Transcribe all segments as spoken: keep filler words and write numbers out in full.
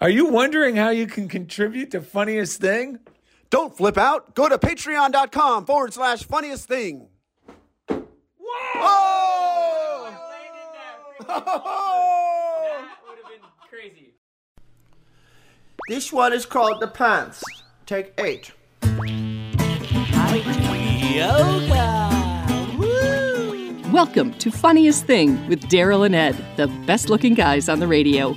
Are you wondering how you can contribute to Funniest Thing? Don't flip out. Go to patreon.com forward slash funniest thing. Whoa! Oh! I landed that. Oh! That would have been crazy. This one is called The Pants. Take eight. Yoga. Woo! Welcome to Funniest Thing with Daryl and Ed, the best-looking guys on the radio.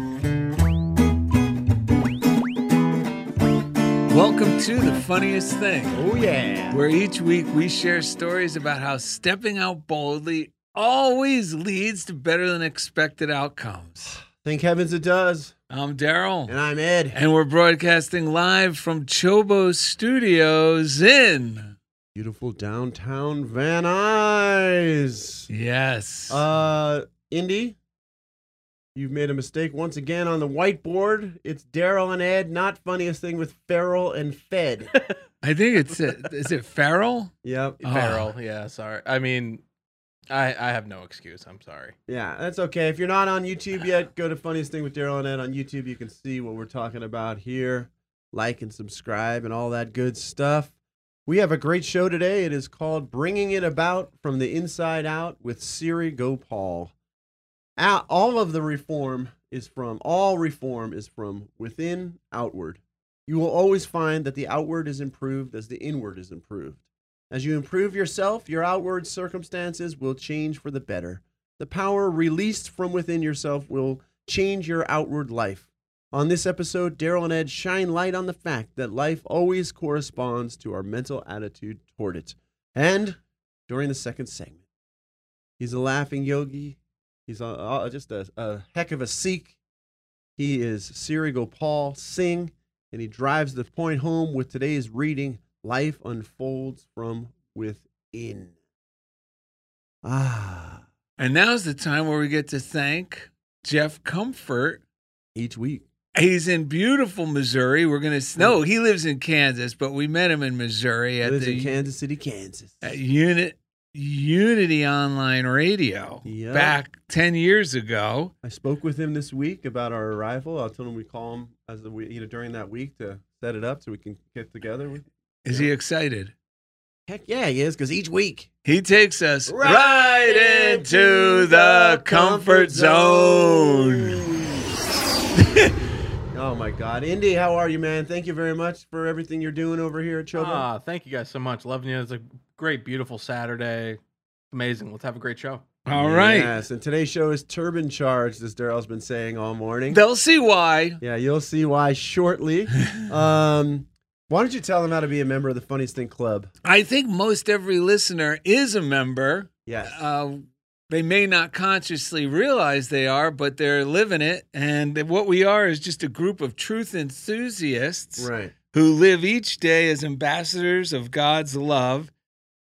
Welcome to The Funniest Thing. Oh, yeah. Where each week we share stories about how stepping out boldly always leads to better than expected outcomes. Thank heavens it does. I'm Daryl. And I'm Ed. And we're broadcasting live from Chobo Studios in beautiful downtown Van Nuys. Yes. Uh, Indy? You've made a mistake once again on the whiteboard. It's Daryl and Ed, not Funniest Thing with Farrell and Fed. I think it's, a, is it Farrell? Yep. Oh. Farrell, yeah, sorry. I mean, I, I have no excuse. I'm sorry. Yeah, that's okay. If you're not on YouTube yet, go to Funniest Thing with Daryl and Ed on YouTube. You can see what we're talking about here. Like and subscribe and all that good stuff. We have a great show today. It is called Bringing It About from the Inside Out with Siri Gopal. All of the reform is from, all reform is from within outward. You will always find that the outward is improved as the inward is improved. As you improve yourself, your outward circumstances will change for the better. The power released from within yourself will change your outward life. On this episode, Daryl and Ed shine light on the fact that life always corresponds to our mental attitude toward it. And during the second segment, he's a laughing yogi. He's just a, a heck of a Sikh. He is Siri Gopal Singh, and he drives the point home with today's reading, Life Unfolds From Within. Ah. And now's the time where we get to thank Jeff Comfort. Each week. He's in beautiful Missouri. We're going to... No, he lives in Kansas, but we met him in Missouri. He at lives the, in Kansas City, Kansas. At Unit... Unity Online Radio, yep. Back ten years ago. I spoke with him this week about our arrival. I told him we call him as the, you know, during that week to set it up so we can get together. With, is know. He excited? Heck yeah, he is, because each week he takes us right, right into the comfort zone. Oh, my God. Indy, how are you, man? Thank you very much for everything you're doing over here at Chobo. Ah, thank you guys so much. Loving you. It's a great, beautiful Saturday. Amazing. Let's have a great show. All right. Yes, and today's show is turban charged, as Daryl's been saying all morning. They'll see why. Yeah, you'll see why shortly. um, why don't you tell them how to be a member of the Funniest Thing Club? I think most every listener is a member. Yes. Uh, They may not consciously realize they are, but they're living it. And what we are is just a group of truth enthusiasts, right, who live each day as ambassadors of God's love.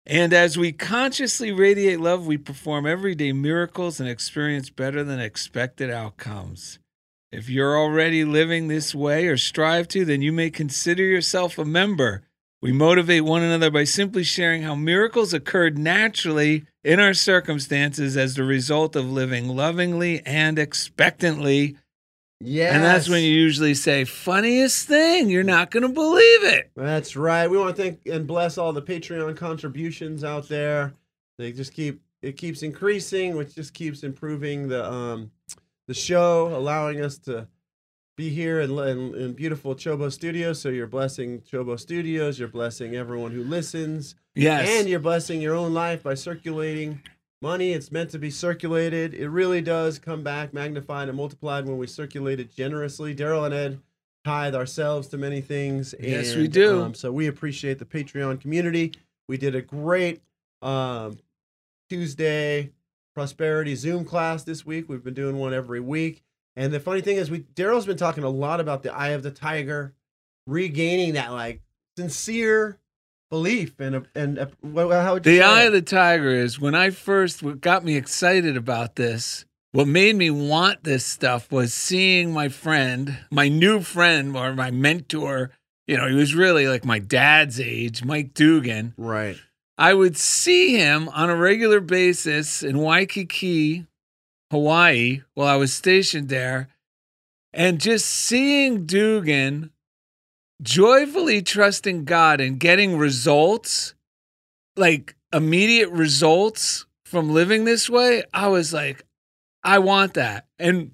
And as we consciously radiate love, we perform everyday miracles and experience better than expected outcomes. If you're already living this way or strive to, then you may consider yourself a member. We motivate one another by simply sharing how miracles occurred naturally in our circumstances as the result of living lovingly and expectantly. Yes. And that's when you usually say, funniest thing, you're not going to believe it. That's right. We want to thank and bless all the Patreon contributions out there. They just keep, it keeps increasing, which just keeps improving the, um, the show, allowing us to be here in, in, in beautiful Chobo Studios. So you're blessing Chobo Studios. You're blessing everyone who listens. Yes. And you're blessing your own life by circulating money. It's meant to be circulated. It really does come back magnified and multiplied when we circulate it generously. Daryl and Ed tithe ourselves to many things. And, yes, we do. Um, so we appreciate the Patreon community. We did a great um, Tuesday Prosperity Zoom class this week. We've been doing one every week. And the funny thing is, we Daryl's been talking a lot about the eye of the tiger, regaining that like sincere belief and and how would you say? The eye of the tiger is when I first what got me excited about this. What made me want this stuff was seeing my friend, my new friend or my mentor. You know, he was really like my dad's age, Mike Dugan. Right. I would see him on a regular basis in Waikiki, Hawaii, while I was stationed there, and just seeing Dugan joyfully trusting God and getting results, like immediate results from living this way, I was like, I want that. And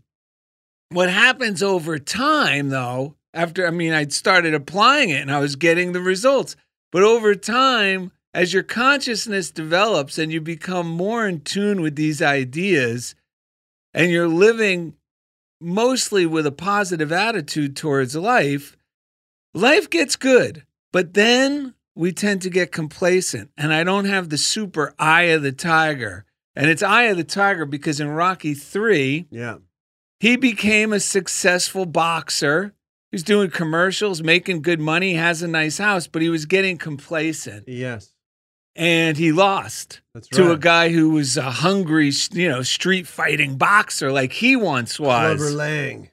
what happens over time, though, after, I mean, I started applying it and I was getting the results. But over time, as your consciousness develops and you become more in tune with these ideas and you're living mostly with a positive attitude towards life, life gets good. But then we tend to get complacent, and I don't have the super eye of the tiger. And it's Eye of the Tiger because in Rocky three, yeah, he became a successful boxer. He was doing commercials, making good money, has a nice house, but he was getting complacent. Yes. And he lost That's right. to a guy who was a hungry, you know, street-fighting boxer like he once was. Clubber Lang.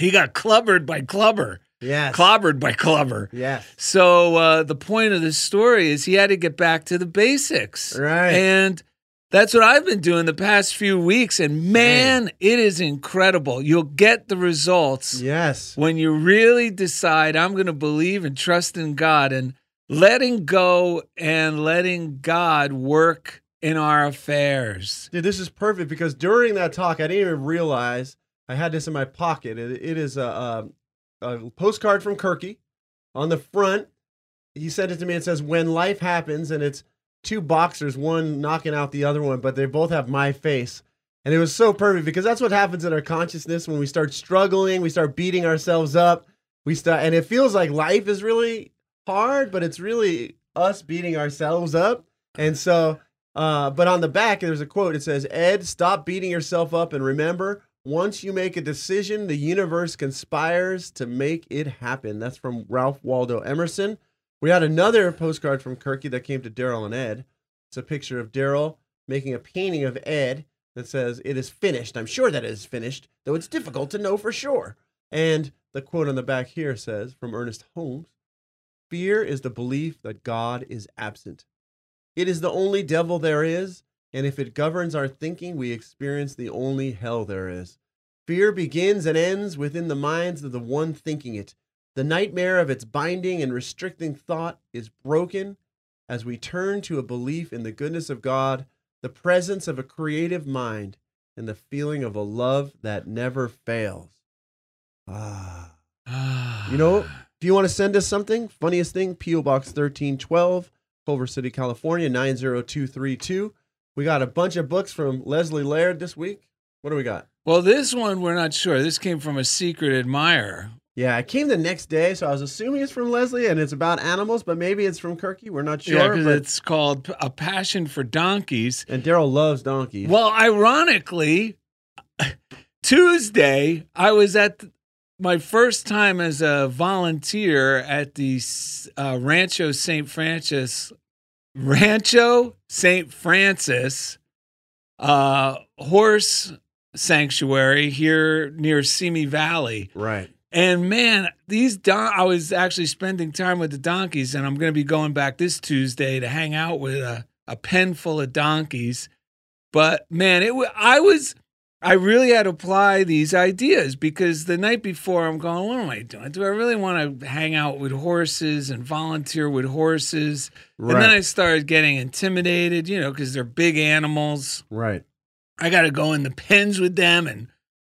He got clubbered by Clubber. Yes. Clobbered by Clubber. Yes. So uh, the point of this story is he had to get back to the basics. Right. And that's what I've been doing the past few weeks, and man, man, it is incredible. You'll get the results. Yes. When you really decide, I'm going to believe and trust in God, and letting go and letting God work in our affairs. Dude, this is perfect because during that talk, I didn't even realize I had this in my pocket. It, it is a, a, a postcard from Kirky. On the front, he sent it to me. It says, "When life happens," and it's two boxers, one knocking out the other one, but they both have my face. And it was so perfect because that's what happens in our consciousness when we start struggling, we start beating ourselves up. We start, and it feels like life is really hard, but it's really us beating ourselves up. And so, uh, but on the back, there's a quote. It says, "Ed, stop beating yourself up and remember, once you make a decision, the universe conspires to make it happen." That's from Ralph Waldo Emerson. We had another postcard from Kirky that came to Daryl and Ed. It's a picture of Daryl making a painting of Ed that says, "It is finished." I'm sure that it is finished, though it's difficult to know for sure. And the quote on the back here says, from Ernest Holmes, "Fear is the belief that God is absent. It is the only devil there is, and if it governs our thinking, we experience the only hell there is. Fear begins and ends within the minds of the one thinking it. The nightmare of its binding and restricting thought is broken as we turn to a belief in the goodness of God, the presence of a creative mind, and the feeling of a love that never fails." Ah. You know, if you want to send us something, funniest thing, P O Box thirteen twelve, Culver City, California, nine zero two three two. We got a bunch of books from Leslie Laird this week. What do we got? Well, this one, we're not sure. This came from a secret admirer. Yeah, it came the next day, so I was assuming it's from Leslie, and it's about animals, but maybe it's from Kirky. We're not sure. Yeah, because it's called A Passion for Donkeys. And Daryl loves donkeys. Well, ironically, Tuesday, I was at the, my first time as a volunteer at the uh, Rancho Saint Francis, Rancho Saint Francis uh, horse sanctuary here near Simi Valley. Right. And man, these don- I was actually spending time with the donkeys, and I'm going to be going back this Tuesday to hang out with a, a pen full of donkeys. But man, it w- I was I really had to apply these ideas because the night before I'm going, what am I doing? Do I really want to hang out with horses and volunteer with horses? Right. And then I started getting intimidated, you know, because they're big animals. Right. I got to go in the pens with them and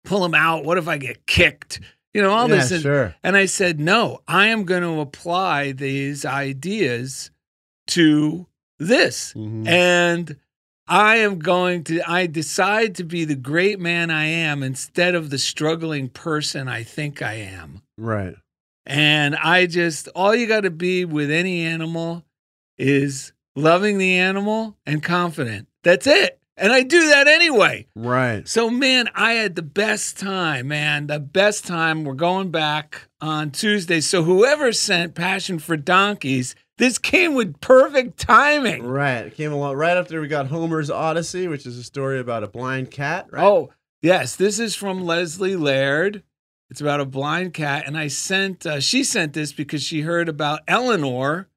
pull them out. What if I get kicked? You know, all yeah, this. And, sure. and I said, no, I am going to apply these ideas to this. Mm-hmm. And I am going to, I decide to be the great man I am instead of the struggling person I think I am. Right. And I just, all you got to be with any animal is loving the animal and confident. That's it. And I do that anyway. Right. So, man, I had the best time, man. The best time. We're going back on Tuesday. So whoever sent Passion for Donkeys, this came with perfect timing. Right. It came along right after we got Homer's Odyssey, which is a story about a blind cat, right? Oh, yes. This is from Leslie Laird. It's about a blind cat. And I sent, uh, she sent this because she heard about Eleanor,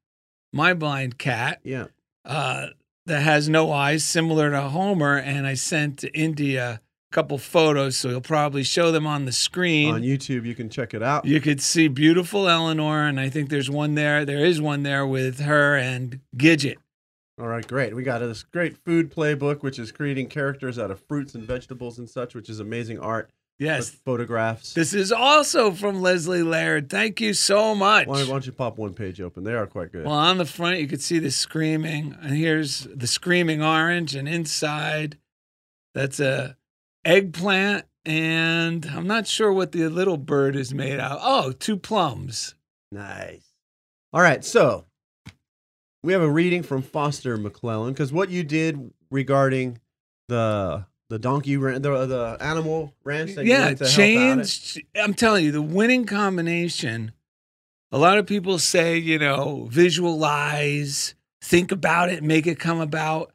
my blind cat. Yeah. Uh, that has no eyes, similar to Homer, and I sent to India a couple photos, so you'll probably show them on the screen. On YouTube, you can check it out. You could see beautiful Eleanor, and I think there's one there. There is one there with her and Gidget. All right, great. We got this great food playbook, which is creating characters out of fruits and vegetables and such, which is amazing art. Yes. With photographs. This is also from Leslie Laird. Thank you so much. Why don't you pop one page open? They are quite good. Well, on the front, you can see the screaming. And here's the screaming orange. And inside, that's a eggplant. And I'm not sure what the little bird is made out of. Oh, two plums. Nice. All right. So we have a reading from Foster McClellan. Because what you did regarding the... The donkey, ran, the the animal ranch. That yeah, you changed. I'm telling you, the winning combination. A lot of people say, you know, visualize, think about it, make it come about.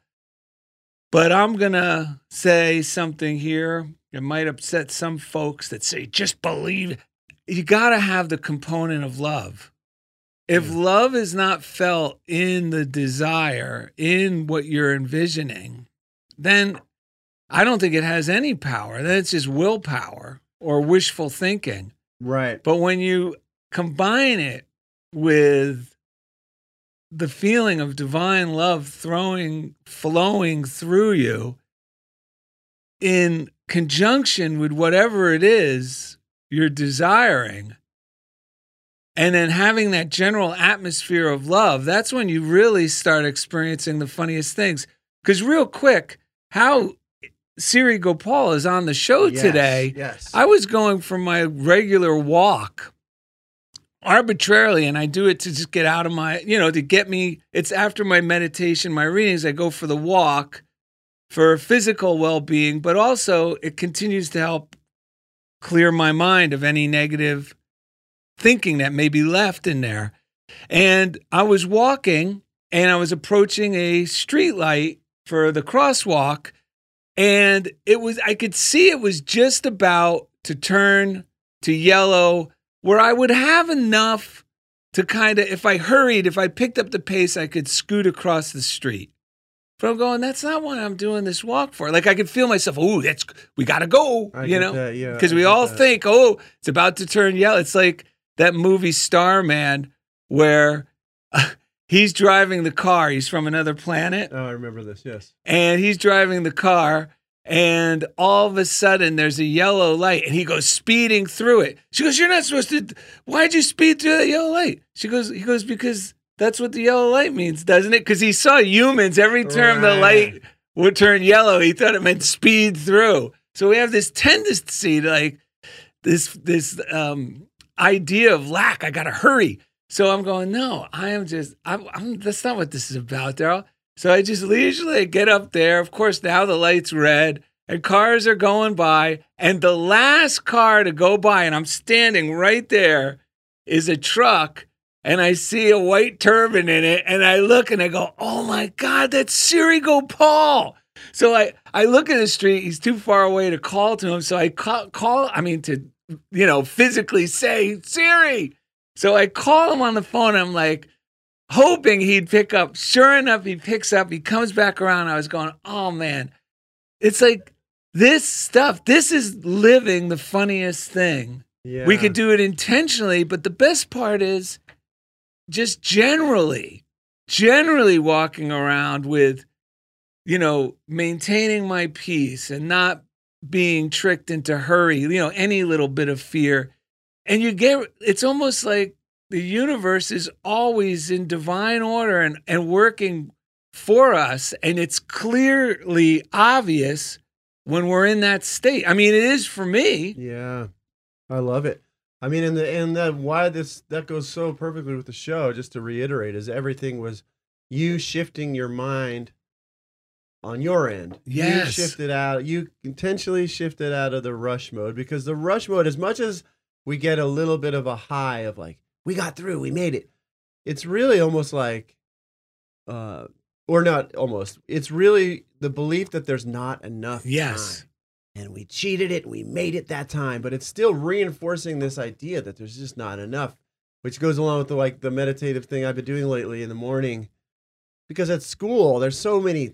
But I'm gonna say something here. It might upset some folks that say just believe. You gotta have the component of love. If yeah. love is not felt in the desire, in what you're envisioning, then I don't think it has any power. That's just willpower or wishful thinking. Right. But when you combine it with the feeling of divine love throwing, flowing through you in conjunction with whatever it is you're desiring, and then having that general atmosphere of love, that's when you really start experiencing the funniest things. Because real quick, how... Siri Gopal is on the show yes, today. Yes. I was going for my regular walk arbitrarily, and I do it to just get out of my, you know, to get me, it's after my meditation, my readings, I go for the walk for physical well-being, but also it continues to help clear my mind of any negative thinking that may be left in there. And I was walking, and I was approaching a street light for the crosswalk, and it was, I could see it was just about to turn to yellow where I would have enough to kind of, if I hurried, if I picked up the pace, I could scoot across the street. But I'm going, that's not what I'm doing this walk for. Like I could feel myself, oh, that's, we got to go, I you know, because yeah, we all that. think, oh, it's about to turn yellow. It's like that movie Starman where... He's driving the car. He's from another planet. Oh, I remember this, yes. And he's driving the car, and all of a sudden there's a yellow light, and he goes speeding through it. She goes, you're not supposed to, why'd you speed through that yellow light? She goes, he goes, because that's what the yellow light means, doesn't it? Because he saw humans, every time right. the light would turn yellow, he thought it meant speed through. So we have this tendency to like, this, this um, idea of lack, I gotta hurry. So I'm going, no, I am just, I'm, I'm, that's not what this is about, Daryl. So I just leisurely get up there. Of course, now the light's red and cars are going by. And the last car to go by, and I'm standing right there, is a truck. And I see a white turban in it. And I look and I go, oh my God, that's Siri Gopal. So I, I look at the street. He's too far away to call to him. So I call, call I mean, to, you know, physically say, Siri. So I call him on the phone. I'm like, hoping he'd pick up. Sure enough, he picks up. He comes back around. I was going, oh, man. It's like this stuff. This is living the funniest thing. Yeah. We could do it intentionally, but the best part is just generally, generally walking around with, you know, maintaining my peace and not being tricked into hurry, you know, any little bit of fear. And you get, it's almost like the universe is always in divine order and, and working for us. And it's clearly obvious when we're in that state. I mean, it is for me. Yeah. I love it. I mean, and the, and the, why this, that goes so perfectly with the show, just to reiterate, is everything was you shifting your mind on your end. Yes. You shifted out. You intentionally shifted out of the rush mode, because the rush mode, as much as we get a little bit of a high of like, we got through, we made it, it's really almost like, uh, or not almost, it's really the belief that there's not enough yes. time. And we cheated it, we made it that time, but it's still reinforcing this idea that there's just not enough, which goes along with the, like, the meditative thing I've been doing lately in the morning. Because at school, there's so many,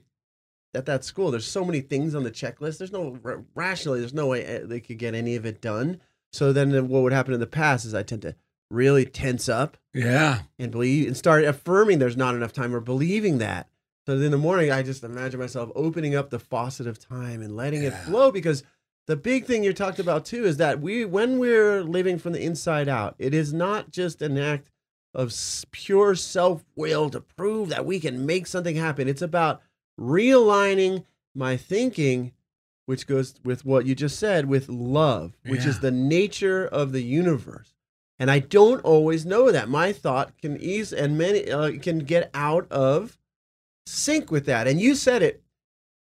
at that school, there's so many things on the checklist. There's no, rationally, there's no way they could get any of it done. So then what would happen in the past is I tend to really tense up. Yeah. And believe, and start affirming there's not enough time, or believing that. So in the morning, I just imagine myself opening up the faucet of time and letting yeah. it flow, because the big thing you talked about, too, is that we, when we're living from the inside out, it is not just an act of pure self-will to prove that we can make something happen. It's about realigning my thinking, which goes with what you just said, with love, which yeah. is the nature of the universe. And I don't always know that. My thought can ease and many uh, can get out of sync with that. And you said it,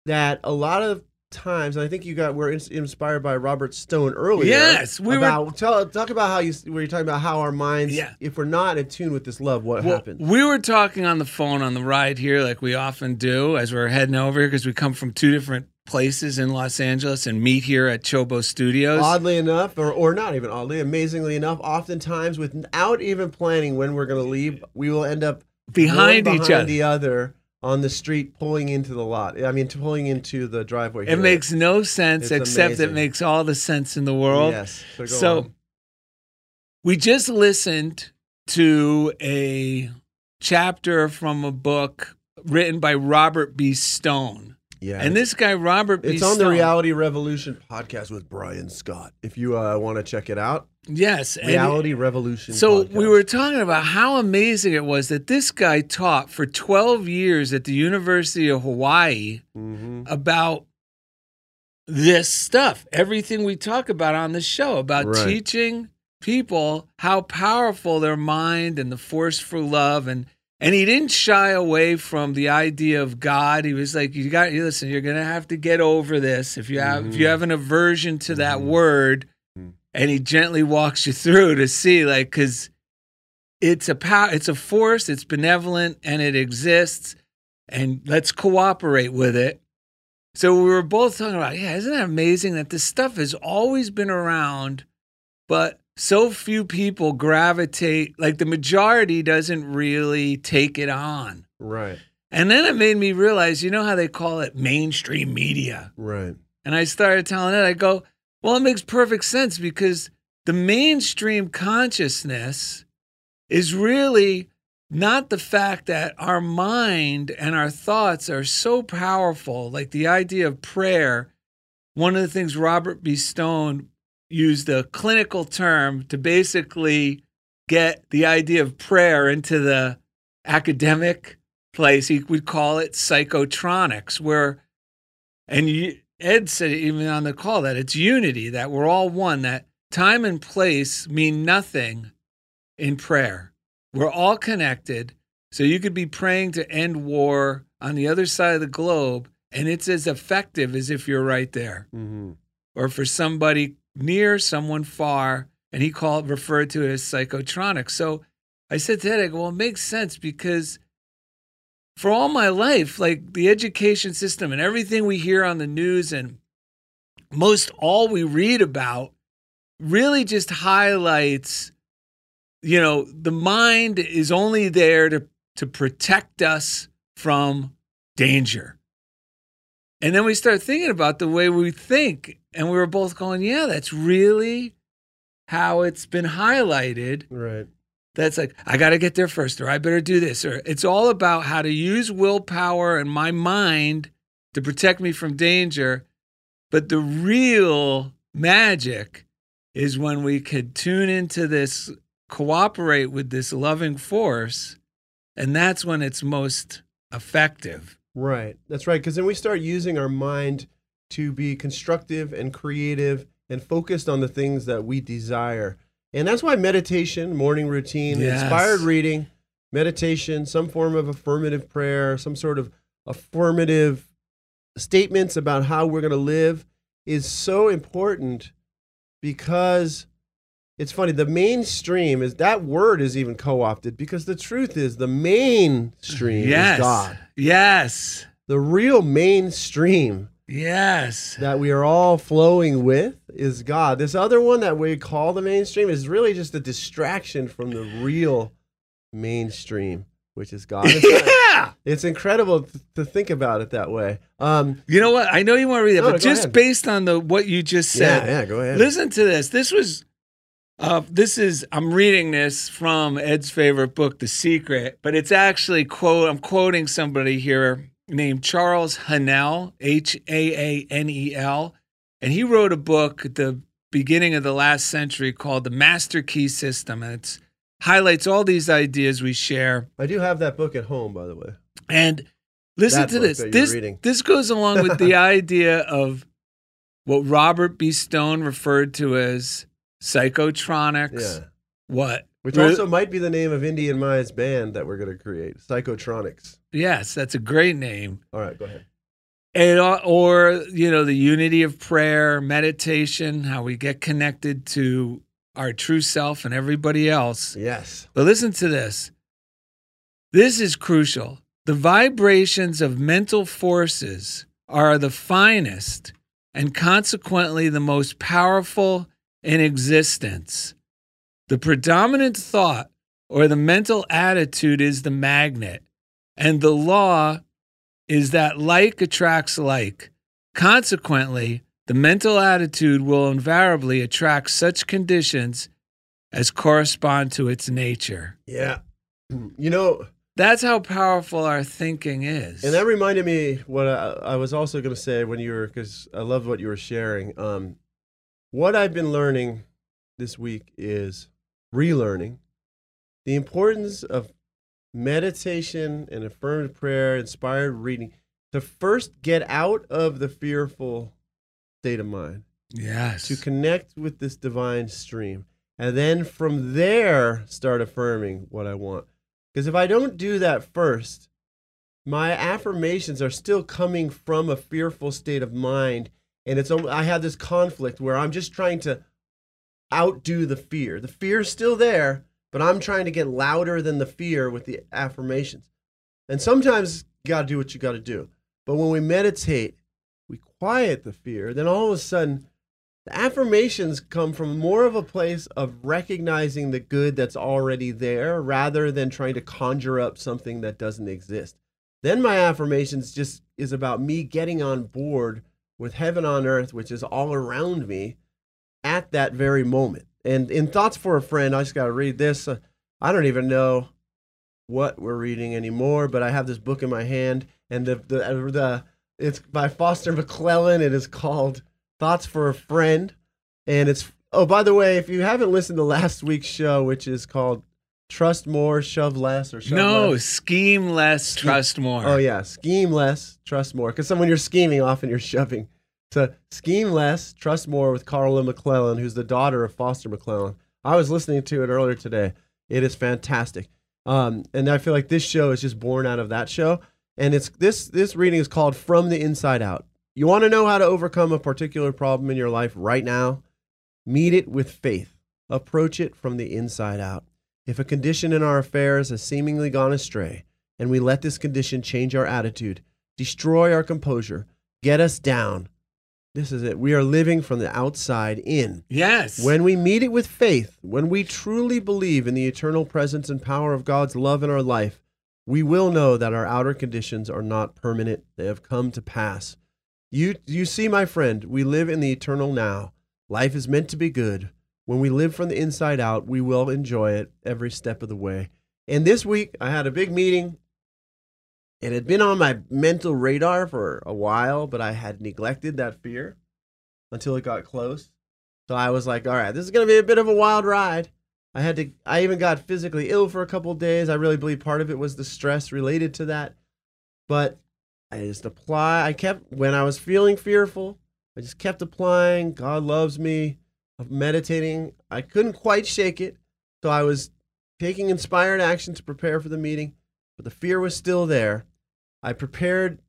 that a lot of times, and I think you got were ins inspired by Robert Stone earlier. Yes, we about, were tell, talk about how you were you talking about how our minds, yeah. if we're not in tune with this love, what well, happens? We were talking on the phone on the ride here, like we often do, as we're heading over here, because we come from two different places in Los Angeles and meet here at Chobo Studios. Oddly enough, or or not even oddly, amazingly enough, oftentimes without even planning when we're going to leave, we will end up behind, behind each other. the other. On the street, pulling into the lot. I mean, pulling into the driveway. It here. makes no sense, it's except amazing. It makes all the sense in the world. Yes. So, so we just listened to a chapter from a book written by Robert B. Stone. Yeah. And this guy, Robert B. It's Stone. It's on the Reality Revolution podcast with Brian Scott, if you uh, want to check it out. Yes. Reality and, Revolution. So podcast. We were talking about how amazing it was that this guy taught for twelve years at the University of Hawaii mm-hmm. about this stuff, everything we talk about on the show, about right. teaching people how powerful their mind and the force for love. And, and he didn't shy away from the idea of God. He was like, you got, listen, you're going to have to get over this. If you have, mm-hmm. if you have an aversion to mm-hmm. that word. And he gently walks you through to see, like, because it's a power, it's a force, it's benevolent, and it exists, and let's cooperate with it. So we were both talking about, yeah, isn't that amazing that this stuff has always been around, but so few people gravitate, like the majority doesn't really take it on. Right. And then it made me realize, you know how they call it mainstream media? Right. And I started telling it, I go, well, it makes perfect sense, because the mainstream consciousness is really not the fact that our mind and our thoughts are so powerful. Like the idea of prayer, one of the things Robert B. Stone used a clinical term to basically get the idea of prayer into the academic place. He would call it psychotronics, where, and you, Ed said even on the call that it's unity, that we're all one, that time and place mean nothing in prayer. We're all connected. So you could be praying to end war on the other side of the globe, and it's as effective as if you're right there. Mm-hmm. Or for somebody near, someone far, and he called referred to it as psychotronic. So I said to Ed, I go, well, it makes sense, because for all my life, like the education system and everything we hear on the news and most all we read about really just highlights, you know, the mind is only there to, to protect us from danger. And then we start thinking about the way we think, and we were both going, yeah, that's really how it's been highlighted. Right. That's like, I got to get there first, or I better do this. Or it's all about how to use willpower and my mind to protect me from danger. But the real magic is when we could tune into this, cooperate with this loving force, and that's when it's most effective. Right. That's right. Because then we start using our mind to be constructive and creative and focused on the things that we desire. And that's why meditation, morning routine, yes. inspired reading, meditation, some form of affirmative prayer, some sort of affirmative statements about how we're going to live is so important, because it's funny, the mainstream is, that word is even co-opted, because the truth is the mainstream yes. is God. Yes. The real mainstream yes. that we are all flowing with is God. This other one that we call the mainstream is really just a distraction from the real mainstream, which is God. It's yeah! Not, it's incredible th to think about it that way. Um, you know what? I know you want to read it, no, but just ahead. based on the what you just said. Yeah, yeah, go ahead. Listen to this. This was, uh, this is, I'm reading this from Ed's favorite book, The Secret, but it's actually, quote, I'm quoting somebody here named Charles Hanel, H A A N E L, and he wrote a book at the beginning of the last century called The Master Key System, and it's highlights all these ideas we share. I do have that book at home, by the way. And listen that to this. This reading. This goes along with the idea of what Robert B. Stone referred to as psychotronics. Yeah. What? Which also Re might be the name of Indy and Maya's band that we're going to create. Psychotronics. Yes, that's a great name. All right, go ahead. And, or, you know, the unity of prayer, meditation, how we get connected to our true self and everybody else. Yes. But listen to this. This is crucial. The vibrations of mental forces are the finest and consequently the most powerful in existence. The predominant thought or the mental attitude is the magnet, and the law is that like attracts like. Consequently, the mental attitude will invariably attract such conditions as correspond to its nature. Yeah. You know, that's how powerful our thinking is. And that reminded me what I, I was also going to say when you were, because I loved what you were sharing. Um, what I've been learning this week is relearning the importance of meditation and affirmative prayer, inspired reading, to first get out of the fearful state of mind. Yes. To connect with this divine stream. And then from there, start affirming what I want. Because if I don't do that first, my affirmations are still coming from a fearful state of mind. And it's I have this conflict where I'm just trying to outdo the fear. The fear's still there, but I'm trying to get louder than the fear with the affirmations. And sometimes you got to do what you got to do. But when we meditate, we quiet the fear, then all of a sudden, the affirmations come from more of a place of recognizing the good that's already there rather than trying to conjure up something that doesn't exist. Then my affirmations just is about me getting on board with heaven on earth, which is all around me at that very moment. And in Thoughts for a Friend, I just got to read this. I don't even know what we're reading anymore, but I have this book in my hand, and the the, the it's by Foster McClellan. It is called Thoughts for a Friend. And it's, oh, by the way, if you haven't listened to last week's show, which is called Trust More, Shove Less, or Shove No, Less. Scheme Less, Scheme. Trust More. Oh, yeah. Scheme Less, Trust More. Because when you're scheming, often you're shoving. So Scheme Less, Trust More with Carla McClellan, who's the daughter of Foster McClellan. I was listening to it earlier today. It is fantastic. Um, and I feel like this show is just born out of that show. And it's this this reading is called From the Inside Out. You want to know how to overcome a particular problem in your life right now? Meet it with faith. Approach it from the inside out. If a condition in our affairs has seemingly gone astray, and we let this condition change our attitude, destroy our composure, get us down, this is it. We are living from the outside in. Yes. When we meet it with faith, when we truly believe in the eternal presence and power of God's love in our life, we will know that our outer conditions are not permanent. They have come to pass. You, you see, my friend, we live in the eternal now. Life is meant to be good. When we live from the inside out, we will enjoy it every step of the way. And this week, I had a big meeting. It had been on my mental radar for a while, but I had neglected that fear until it got close. So I was like, all right, this is going to be a bit of a wild ride. I had to, I even got physically ill for a couple of days. I really believe part of it was the stress related to that. But I just apply. I kept, when I was feeling fearful, I just kept applying. God loves me. I'm meditating. I couldn't quite shake it. So I was taking inspired action to prepare for the meeting, but the fear was still there. I prepared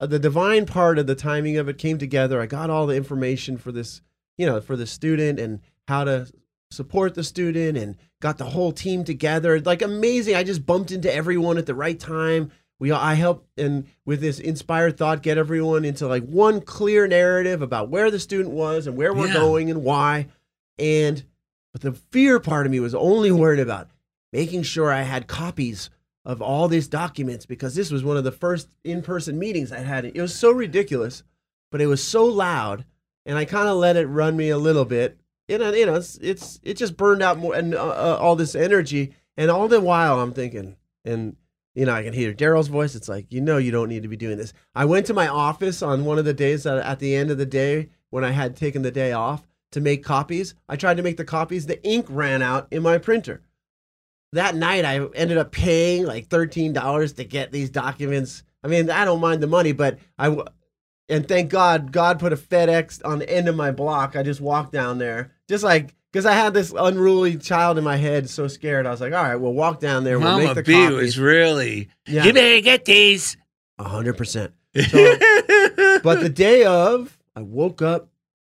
uh, the divine part of the timing of it came together. I got all the information for this, you know, for the student and how to support the student, and got the whole team together. Like, amazing. I just bumped into everyone at the right time. We, I helped, and with this inspired thought, get everyone into like one clear narrative about where the student was and where we're yeah. going and why. And, but the fear part of me was only worried about making sure I had copies of all these documents, because this was one of the first in-person meetings I had. It was so ridiculous, but it was so loud, and I kind of let it run me a little bit. And, you know, it's, it's, it just burned out more, and uh, all this energy. And all the while I'm thinking, and, you know, I can hear Daryl's voice. It's like, you know, you don't need to be doing this. I went to my office on one of the days that at the end of the day, when I had taken the day off, to make copies. I tried to make the copies. The ink ran out in my printer. That night, I ended up paying like thirteen dollars to get these documents. I mean, I don't mind the money, but I, w and thank God, God put a FedEx on the end of my block. I just walked down there, just like, because I had this unruly child in my head, so scared. I was like, all right, we'll walk down there. We'll Mama make the B copies. Was really, yeah. You better get these. one hundred percent. So, but the day of, I woke up.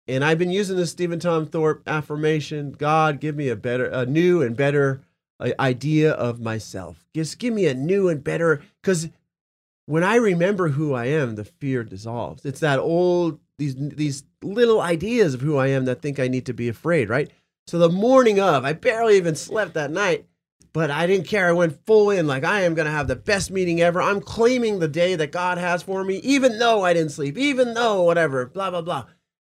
And I've been using the Stephen Tom Thorpe affirmation. God, give me a better, a new and better idea of myself. Just give me a new and better, because when I remember who I am, the fear dissolves. It's that old, these, these little ideas of who I am that think I need to be afraid, right? So the morning of, I barely even slept that night, but I didn't care. I went full in, like, I am going to have the best meeting ever. I'm claiming the day that God has for me, even though I didn't sleep, even though whatever, blah, blah, blah.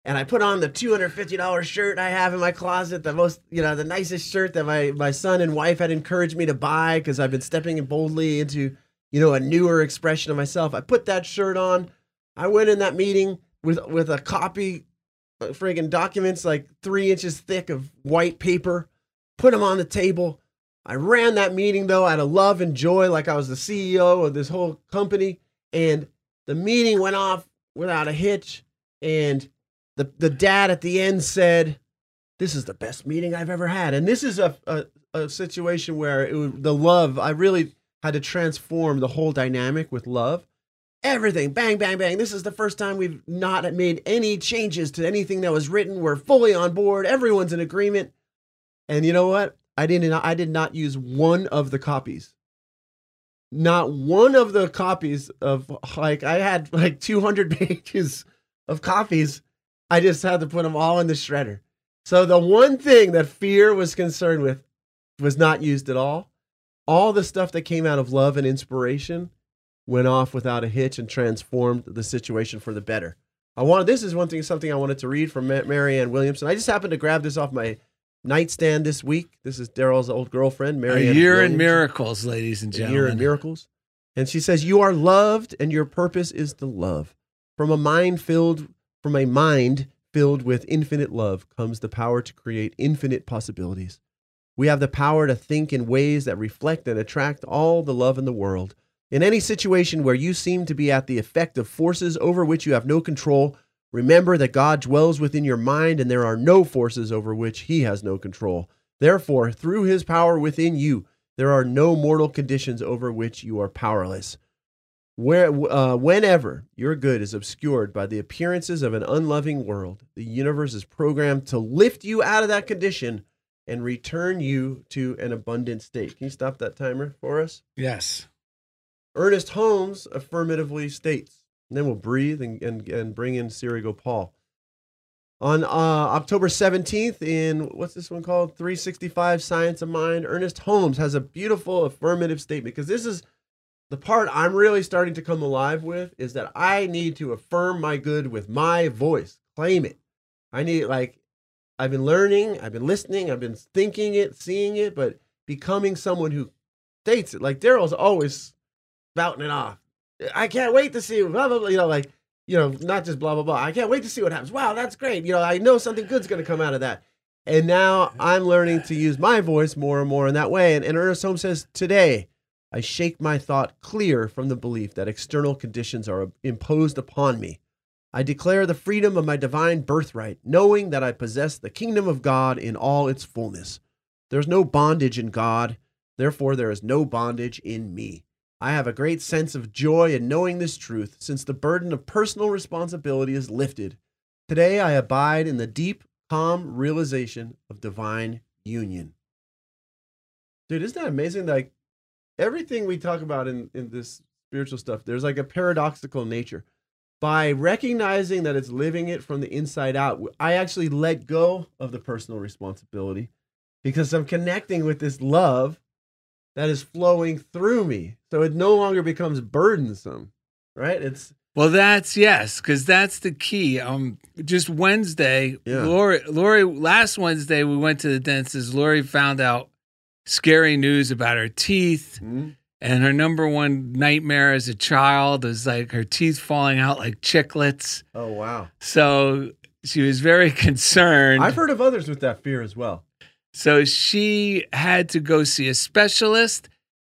And I put on the two hundred fifty dollar shirt I have in my closet, the most, you know, the nicest shirt that my, my son and wife had encouraged me to buy, because I've been stepping boldly into, you know, a newer expression of myself. I put that shirt on. I went in that meeting with, with a copy, friggin' documents, like three inches thick of white paper, put them on the table. I ran that meeting, though, out of love and joy, like I was the C E O of this whole company. And the meeting went off without a hitch. And The, the dad at the end said, this is the best meeting I've ever had. And this is a, a, a situation where it was the love, I really had to transform the whole dynamic with love. Everything, bang, bang, bang. This is the first time we've not made any changes to anything that was written. We're fully on board. Everyone's in agreement. And you know what? I didn't, I did not use one of the copies. Not one of the copies of, like, I had like two hundred pages of copies. I just had to put them all in the shredder. So the one thing that fear was concerned with was not used at all. All the stuff that came out of love and inspiration went off without a hitch and transformed the situation for the better. I wanted, this is one thing, something I wanted to read from Marianne Williamson. I just happened to grab this off my nightstand this week. This is Daryl's old girlfriend, Marianne. A year Williamson. In miracles, ladies and gentlemen. A year in miracles. And she says, you are loved and your purpose is to love. From a mind filled From a mind filled with infinite love comes the power to create infinite possibilities. We have the power to think in ways that reflect and attract all the love in the world. In any situation where you seem to be at the effect of forces over which you have no control, remember that God dwells within your mind and there are no forces over which he has no control. Therefore, through his power within you, there are no mortal conditions over which you are powerless. Where, uh, whenever your good is obscured by the appearances of an unloving world, the universe is programmed to lift you out of that condition and return you to an abundant state. Can you stop that timer for us? Yes. Ernest Holmes affirmatively states, and then we'll breathe and, and, and bring in Siri Gopal. On uh, October seventeenth in, what's this one called? three sixty-five Science of Mind, Ernest Holmes has a beautiful affirmative statement, because this is the part I'm really starting to come alive with, is that I need to affirm my good with my voice, claim it. I need, like, I've been learning, I've been listening, I've been thinking it, seeing it, but becoming someone who states it. Like, Daryl's always spouting it off. I can't wait to see, blah, blah, blah, you know, like, you know, not just blah, blah, blah. I can't wait to see what happens. Wow, that's great. You know, I know something good's going to come out of that. And now I'm learning to use my voice more and more in that way. And, and Ernest Holmes says, today, I shake my thought clear from the belief that external conditions are imposed upon me. I declare the freedom of my divine birthright, knowing that I possess the kingdom of God in all its fullness. There's no bondage in God, therefore there is no bondage in me. I have a great sense of joy in knowing this truth, since the burden of personal responsibility is lifted. Today, I abide in the deep, calm realization of divine union. Dude, isn't that amazing? Like, everything we talk about in, in this spiritual stuff, there's like a paradoxical nature. By recognizing that it's living it from the inside out, I actually let go of the personal responsibility because I'm connecting with this love that is flowing through me. So it no longer becomes burdensome, right? It's Well, that's, yes, because that's the key. Um, just Wednesday, yeah. Lori, Lori, last Wednesday we went to the dentist. Lori found out scary news about her teeth. Mm-hmm. And her number one nightmare as a child is like her teeth falling out like chiclets. Oh, wow. So she was very concerned. I've heard of others with that fear as well. So she had to go see a specialist.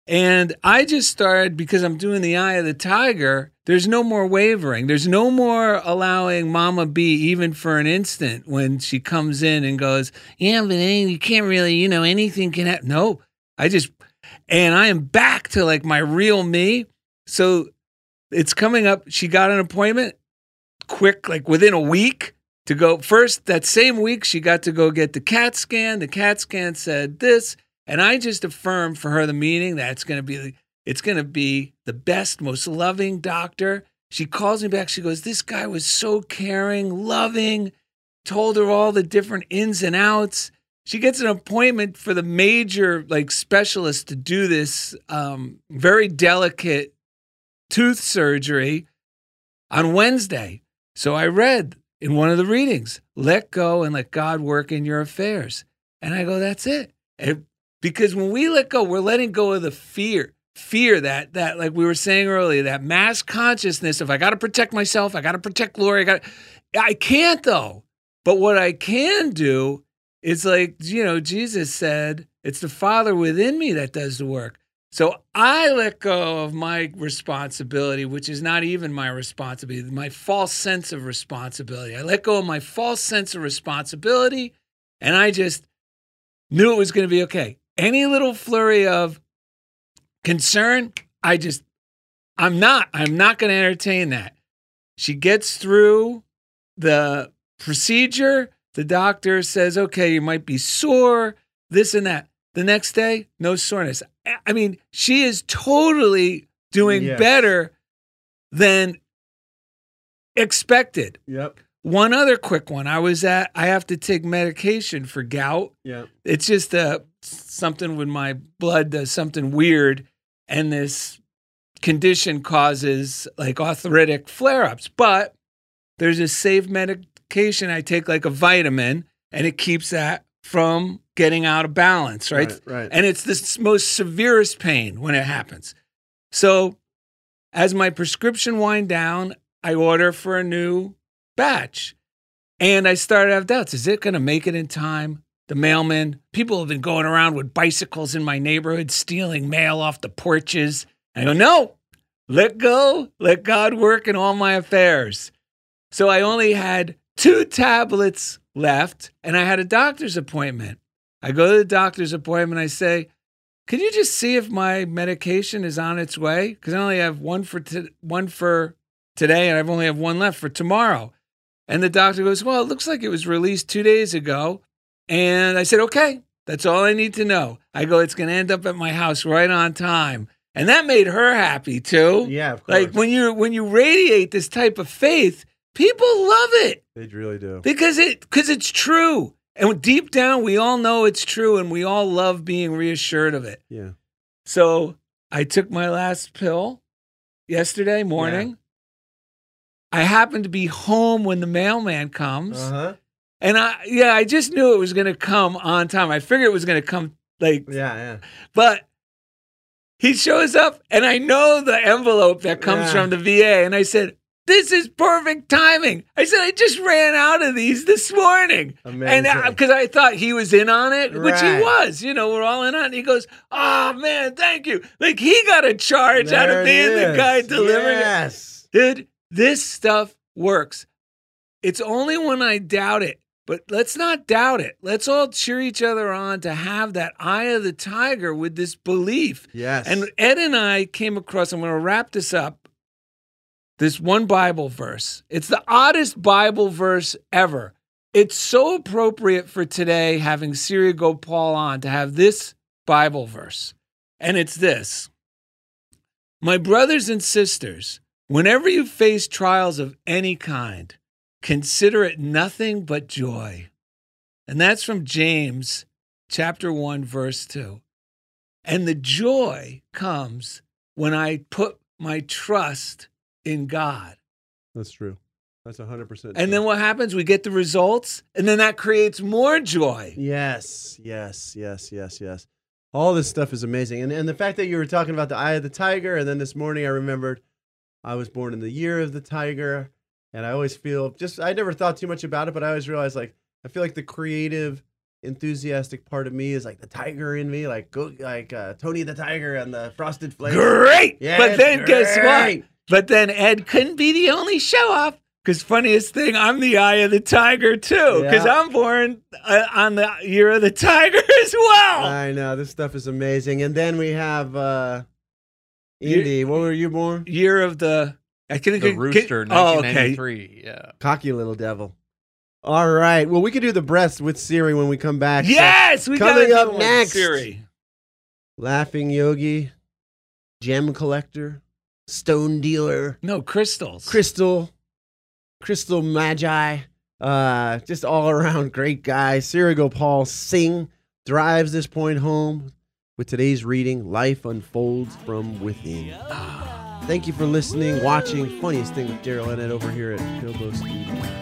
And I just started, because I'm doing the Eye of the Tiger, there's no more wavering. There's no more allowing Mama B, even for an instant, when she comes in and goes, yeah, but you can't really, you know, anything can happen. No, I just... And I am back to like my real me. So it's coming up. She got an appointment quick, like within a week to go. First, that same week, she got to go get the CAT scan. The CAT scan said this. And I just affirmed for her the meeting that it's going to be, it's going to be the best, most loving doctor. She calls me back. She goes, this guy was so caring, loving, told her all the different ins and outs. She gets an appointment for the major like specialist to do this um, very delicate tooth surgery on Wednesday. So I read in one of the readings, let go and let God work in your affairs. And I go, that's it. And because when we let go, we're letting go of the fear, fear that, that like we were saying earlier, that mass consciousness of I got to protect myself. I got to protect Lori. I got, I can't though. But what I can do, it's like, you know, Jesus said, it's the Father within me that does the work. So I let go of my responsibility, which is not even my responsibility, my false sense of responsibility. I let go of my false sense of responsibility, and I just knew it was going to be okay. Any little flurry of concern, I just, I'm not, I'm not going to entertain that. She gets through the procedure. The doctor says, okay, you might be sore, this and that. The next day, no soreness. I mean, she is totally doing yes. better than expected. Yep. One other quick one. I was at, I have to take medication for gout. Yeah. It's just uh, something when my blood does something weird, and this condition causes like arthritic flare-ups. But there's a safe medication. I take like a vitamin, and it keeps that from getting out of balance, right? Right, right. And it's the most severest pain when it happens. So as my prescription wind down, I order for a new batch. And I started to have doubts. Is it going to make it in time? The mailman, people have been going around with bicycles in my neighborhood, stealing mail off the porches. I go, no, let go, let God work in all my affairs. So I only had two tablets left, and I had a doctor's appointment. I go to the doctor's appointment. I say, can you just see if my medication is on its way? Because I only have one for to, one for today, and I've only have one left for tomorrow. And the doctor goes, well, it looks like it was released two days ago. And I said, okay, that's all I need to know. I go, it's going to end up at my house right on time. And that made her happy too. Yeah, of course. Like when you when you radiate this type of faith, people love it. They really do. Because it, because it's true. And deep down, we all know it's true, and we all love being reassured of it. Yeah. So I took my last pill yesterday morning. Yeah. I happened to be home when the mailman comes. Uh-huh. And, I yeah, I just knew it was going to come on time. I figured it was going to come, like... Yeah, yeah. But... he shows up, and I know the envelope that comes yeah. from the V A, and I said... this is perfect timing. I said, I just ran out of these this morning. Amazing. And because I, I thought he was in on it, right. Which he was. You know, we're all in on it. And he goes, oh, man, thank you. Like, he got a charge there out of being is. the guy delivering yes. it. Dude, this stuff works. It's only when I doubt it But let's not doubt it. Let's all cheer each other on to have that eye of the tiger with this belief. Yes. And Ed and I came across, I'm going to wrap this up, this one Bible verse. It's the oddest Bible verse ever. It's so appropriate for today, having Siri Gopal on, to have this Bible verse. And it's this. My brothers and sisters, whenever you face trials of any kind, consider it nothing but joy. And that's from James chapter one, verse two. And the joy comes when I put my trust in God. That's true. That's one hundred percent true. And then what happens? We get the results, and then that creates more joy. Yes, yes, yes, yes, yes. All this stuff is amazing. And, and the fact that you were talking about the eye of the tiger, and then this morning I remembered I was born in the year of the tiger. And I always feel just, I never thought too much about it, but I always realized, like, I feel like the creative, enthusiastic part of me is like the tiger in me, like go, like uh, Tony the Tiger and the Frosted Flakes. Great! Yeah, but then great. Guess what? But then Ed couldn't be the only show-off, because funniest thing, I'm the eye of the tiger too, because yeah. I'm born uh, on the year of the tiger as well. I know, this stuff is amazing. And then we have uh, Indy. What were you born? Year of the... I can, the Rooster, can, nineteen ninety-three. Oh, okay. Yeah. Cocky little devil. All right. Well, we could do the breast with Siri when we come back. Yes! So we coming got up next, Siri. Laughing Yogi, Gem Collector, Stone Dealer. No, crystals. Crystal. Crystal Magi. Uh, just all around great guy. Siri Gopal Singh drives this point home with today's reading, Life Unfolds From Within. Ah. Thank you for listening, watching Funniest Thing with Daryl and Ed over here at Chobo Studios.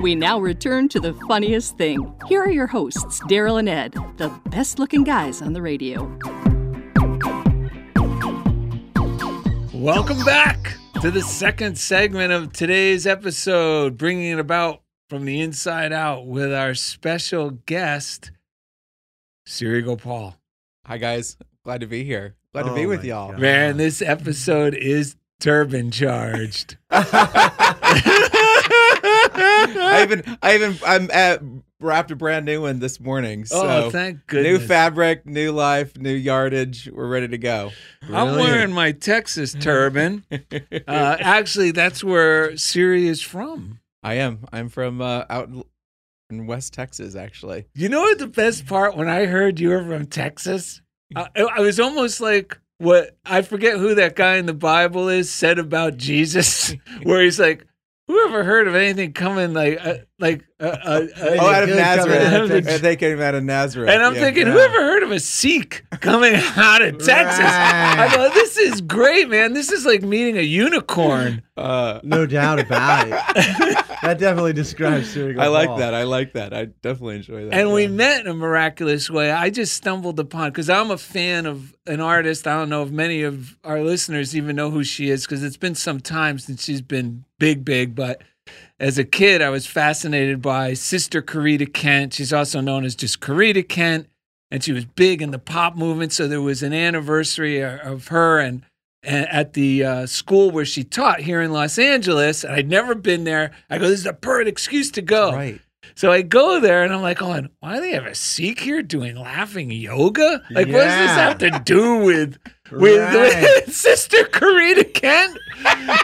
We now return to The Funniest Thing. Here are your hosts, Daryl and Ed, the best-looking guys on the radio. Welcome back to the second segment of today's episode, bringing it about from the inside out with our special guest, Siri Gopal. Hi, guys. Glad to be here. Glad to oh be with y'all. God. Man, this episode is turban-charged. I even, I even, I'm at, wrapped a brand new one this morning. So oh, thank goodness! New fabric, new life, new yardage. We're ready to go. I'm really? wearing my Texas turban. uh, actually, that's where Siri is from. I am. I'm from uh, out in West Texas, actually. You know what the best part? When I heard you were from Texas, I, I was almost like what I forget who that guy in the Bible is said about Jesus, where he's like, who ever heard of anything coming like uh, like uh, uh, oh out of Nazareth? Out of they came out of Nazareth, and I'm yeah, thinking, yeah. who ever heard of a Sikh coming out of Texas? Right. I go, this is great, man. This is like meeting a unicorn. Uh, no doubt about it. That definitely describes Siri Gopal. I like that. I like that. I definitely enjoy that. And yeah. we met in a miraculous way. I just stumbled upon because I'm a fan of an artist. I don't know if many of our listeners even know who she is because it's been some time since she's been. Big, big, but as a kid, I was fascinated by Sister Corita Kent. She's also known as just Corita Kent, and she was big in the pop movement. So there was an anniversary of her and, and at the uh, school where she taught here in Los Angeles, and I'd never been there. I go, this is a perfect excuse to go. Right. So I go there, and I'm like, oh, why do they have a Sikh here doing laughing yoga? Like, yeah. what does this have to do with... With, right. with Sister Corita Kent.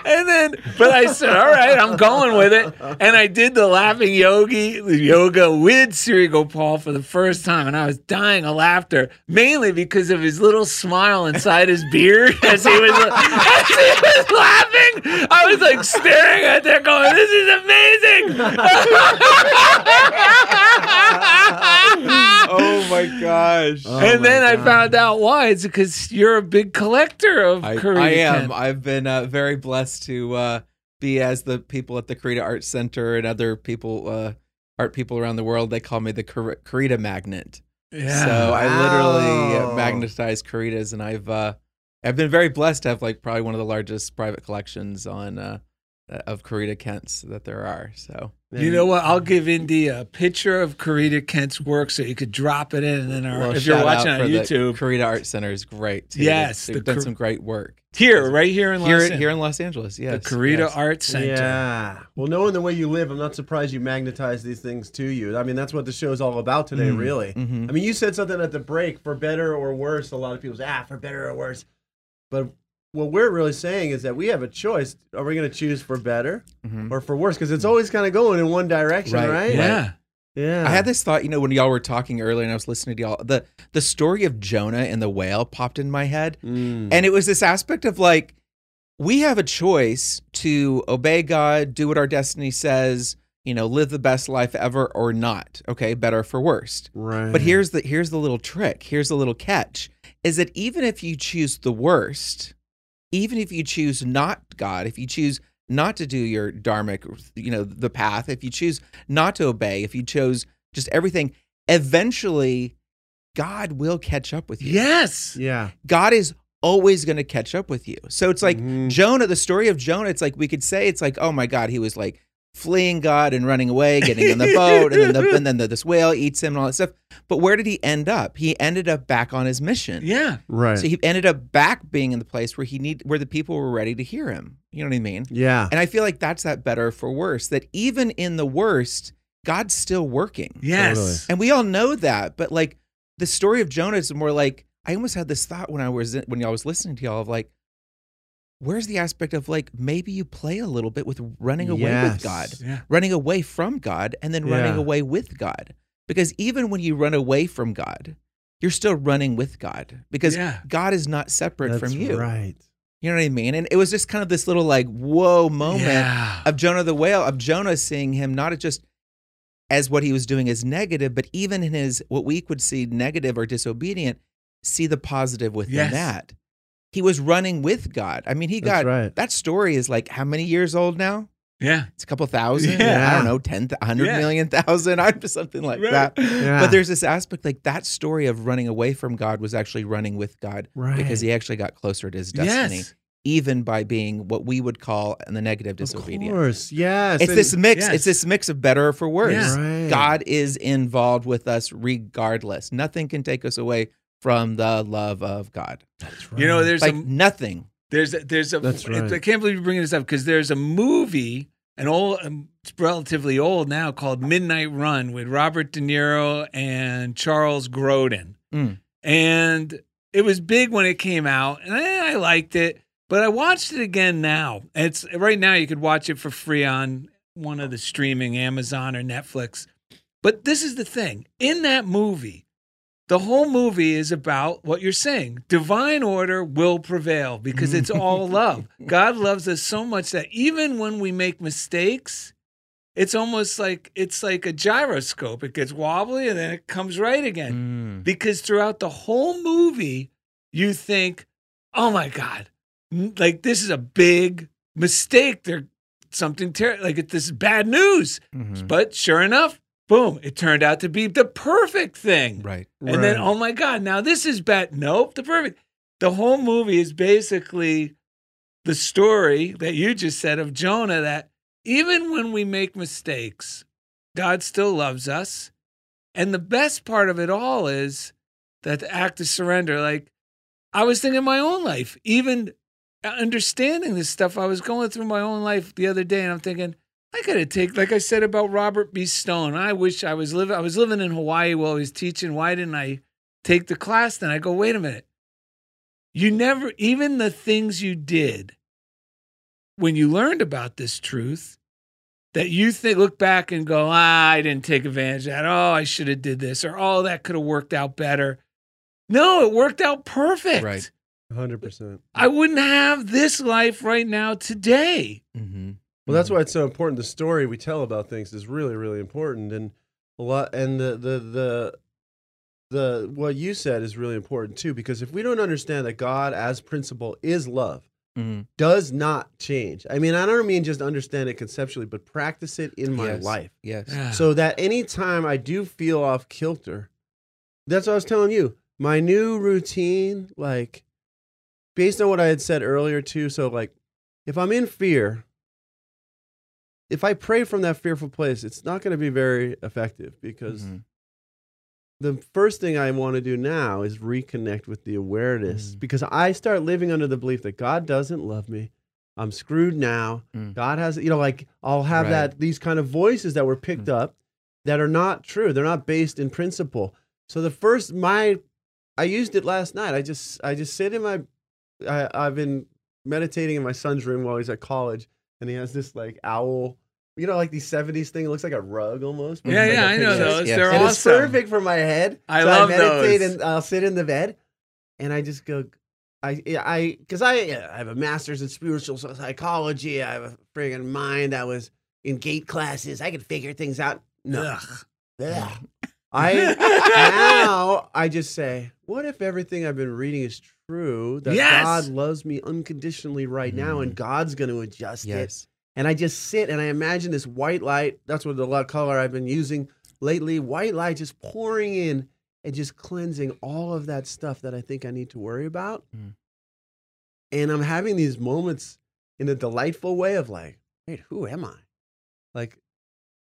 And then, but I said, all right, I'm going with it. And I did the laughing yogi, yoga with Siri Gopal for the first time. And I was dying of laughter, mainly because of his little smile inside his beard as he was, as he was laughing. I was like staring at that going, this is amazing. Oh my gosh. Oh and my then God. I found out why. It's because you're a big collector of I, Corita I am. Kent. I've been uh, very blessed to uh, be as the people at the Corita Art Center and other people, uh, art people around the world, they call me the Corita Magnet. Yeah. So wow. I literally magnetized Coritas, and I've uh, I've been very blessed to have like probably one of the largest private collections on uh, of Corita Kent's that there are. So you know what? I'll give Indy a picture of Corita Kent's work so you could drop it in, and then our, well, if you're watching on YouTube, Corita Art Center is great too. Yes, they've, they've the done some great work here, right here in here, Los Angeles. Here in Los Angeles, yes, the Corita yes. Art Center. Yeah. Well, knowing the way you live, I'm not surprised you magnetize these things to you. I mean, that's what the show's all about today, mm-hmm. really. Mm-hmm. I mean, you said something at the break, for better or worse. A lot of people say, ah, for better or worse, but what we're really saying is that we have a choice. Are we going to choose for better mm-hmm. or for worse? Because it's always kind of going in one direction, right? right? Yeah. Right. Yeah. I had this thought, you know, when y'all were talking earlier and I was listening to y'all, the, the story of Jonah and the whale popped in my head. Mm. And it was this aspect of like, we have a choice to obey God, do what our destiny says, you know, live the best life ever or not. Okay, better for worse. Right. But here's the, here's the little trick. Here's the little catch is that even if you choose the worst, even if you choose not God, if you choose not to do your dharmic, you know, the path, if you choose not to obey, if you chose just everything, eventually God will catch up with you. Yes. Yeah. God is always going to catch up with you. So it's like mm-hmm. Jonah, the story of Jonah, it's like we could say it's like, oh my God, he was like fleeing God and running away, getting in the boat, and then, the, and then the, this whale eats him and all that stuff. But where did he end up? He ended up back on his mission. Yeah, right. So he ended up back being in the place where he need, where the people were ready to hear him. You know what I mean? Yeah. And I feel like that's that better for worse. That even in the worst, God's still working. Yes. Totally. And we all know that. But like the story of Jonah is more like I almost had this thought when I was in, when y'all was listening to y'all of like, where's the aspect of like maybe you play a little bit with running away yes. with God, yeah. running away from God, and then yeah. running away with God. Because even when you run away from God, you're still running with God because yeah. God is not separate That's from you. Right. You know what I mean? And it was just kind of this little like, whoa moment yeah. of Jonah the whale, of Jonah seeing him not just as what he was doing as negative, but even in his, what we could see negative or disobedient, see the positive within yes. that. He was running with God. I mean, he got, that's right. that story is like how many years old now? Yeah. It's a couple thousand. Yeah. I don't know, ten, a hundred yeah. million thousand, I'm just something like right. that. Yeah. But there's this aspect, like that story of running away from God was actually running with God right. because he actually got closer to his destiny, yes. even by being what we would call in the negative disobedience. Of course, yes. It's and this mix, yes. it's this mix of better for worse. Yeah. Right. God is involved with us regardless. Nothing can take us away from the love of God. That's right. You know, there's like a, nothing. There's a, there's a, That's right. I can't believe you're bringing this up because there's a movie, an old, um, it's relatively old now, called Midnight Run with Robert De Niro and Charles Grodin. Mm. And it was big when it came out, and I, I liked it, but I watched it again now. It's right now you could watch it for free on one of the streaming, Amazon or Netflix. But this is the thing. In that movie, the whole movie is about what you're saying. Divine order will prevail because it's all love. God loves us so much that even when we make mistakes, it's almost like it's like a gyroscope. It gets wobbly and then it comes right again. Mm. Because throughout the whole movie, you think, oh my God, like this is a big mistake. They're something terrible. Like this is bad news. Mm-hmm. But sure enough, boom, it turned out to be the perfect thing. Right. And right. then, oh my God, now this is bad. Nope, the perfect. The whole movie is basically the story that you just said of Jonah, that even when we make mistakes, God still loves us. And the best part of it all is that the act of surrender, like I was thinking my own life, even understanding this stuff, I was going through my own life the other day and I'm thinking, I got to take, like I said about Robert B. Stone, I wish I was living, I was living in Hawaii while he was teaching. Why didn't I take the class? Then I go, wait a minute. You never, even the things you did when you learned about this truth that you think, look back and go, ah, I didn't take advantage of that. Oh, I should have did this. Or, oh, that could have worked out better. No, it worked out perfect. Right. one hundred percent. I wouldn't have this life right now today. Mm-hmm. Well, that's why it's so important. The story we tell about things is really, really important, and a lot. And the the the the what you said is really important too, because if we don't understand that God, as principle, is love, mm-hmm. does not change. I mean, I don't mean just understand it conceptually, but practice it in my yes. life. Yes. Yeah. So that anytime I do feel off kilter, That's what I was telling you. My new routine, like, based on what I had said earlier too, so like, if I'm in fear, if I pray from that fearful place, it's not going to be very effective, because mm-hmm. the first thing I want to do now is reconnect with the awareness, mm-hmm. because I start living under the belief that God doesn't love me. I'm screwed now. Mm. God has, you know, like I'll have right. that, these kind of voices that were picked mm. up that are not true. They're not based in principle. So the first, my, I used it last night. I just, I just sit in my, I, I've been meditating in my son's room while he's at college, and he has this like owl, you know, like the seventies thing. It looks like a rug almost. Yeah, like yeah, I know those. Yes. They're and awesome. It's perfect for my head. I so love I meditate those. And I'll sit in the bed, and I just go, I, I, because I, I have a master's in spiritual psychology. I have a friggin' mind. I was in gate classes. I could figure things out. No. Ugh. Ugh. I now I just say, what if everything I've been reading is true? That yes! God loves me unconditionally right mm. now, and God's going to adjust yes. it. And I just sit and I imagine this white light. That's what the lot color I've been using lately. White light just pouring in and just cleansing all of that stuff that I think I need to worry about. Mm. And I'm having these moments in a delightful way of like, wait, who am I? Like,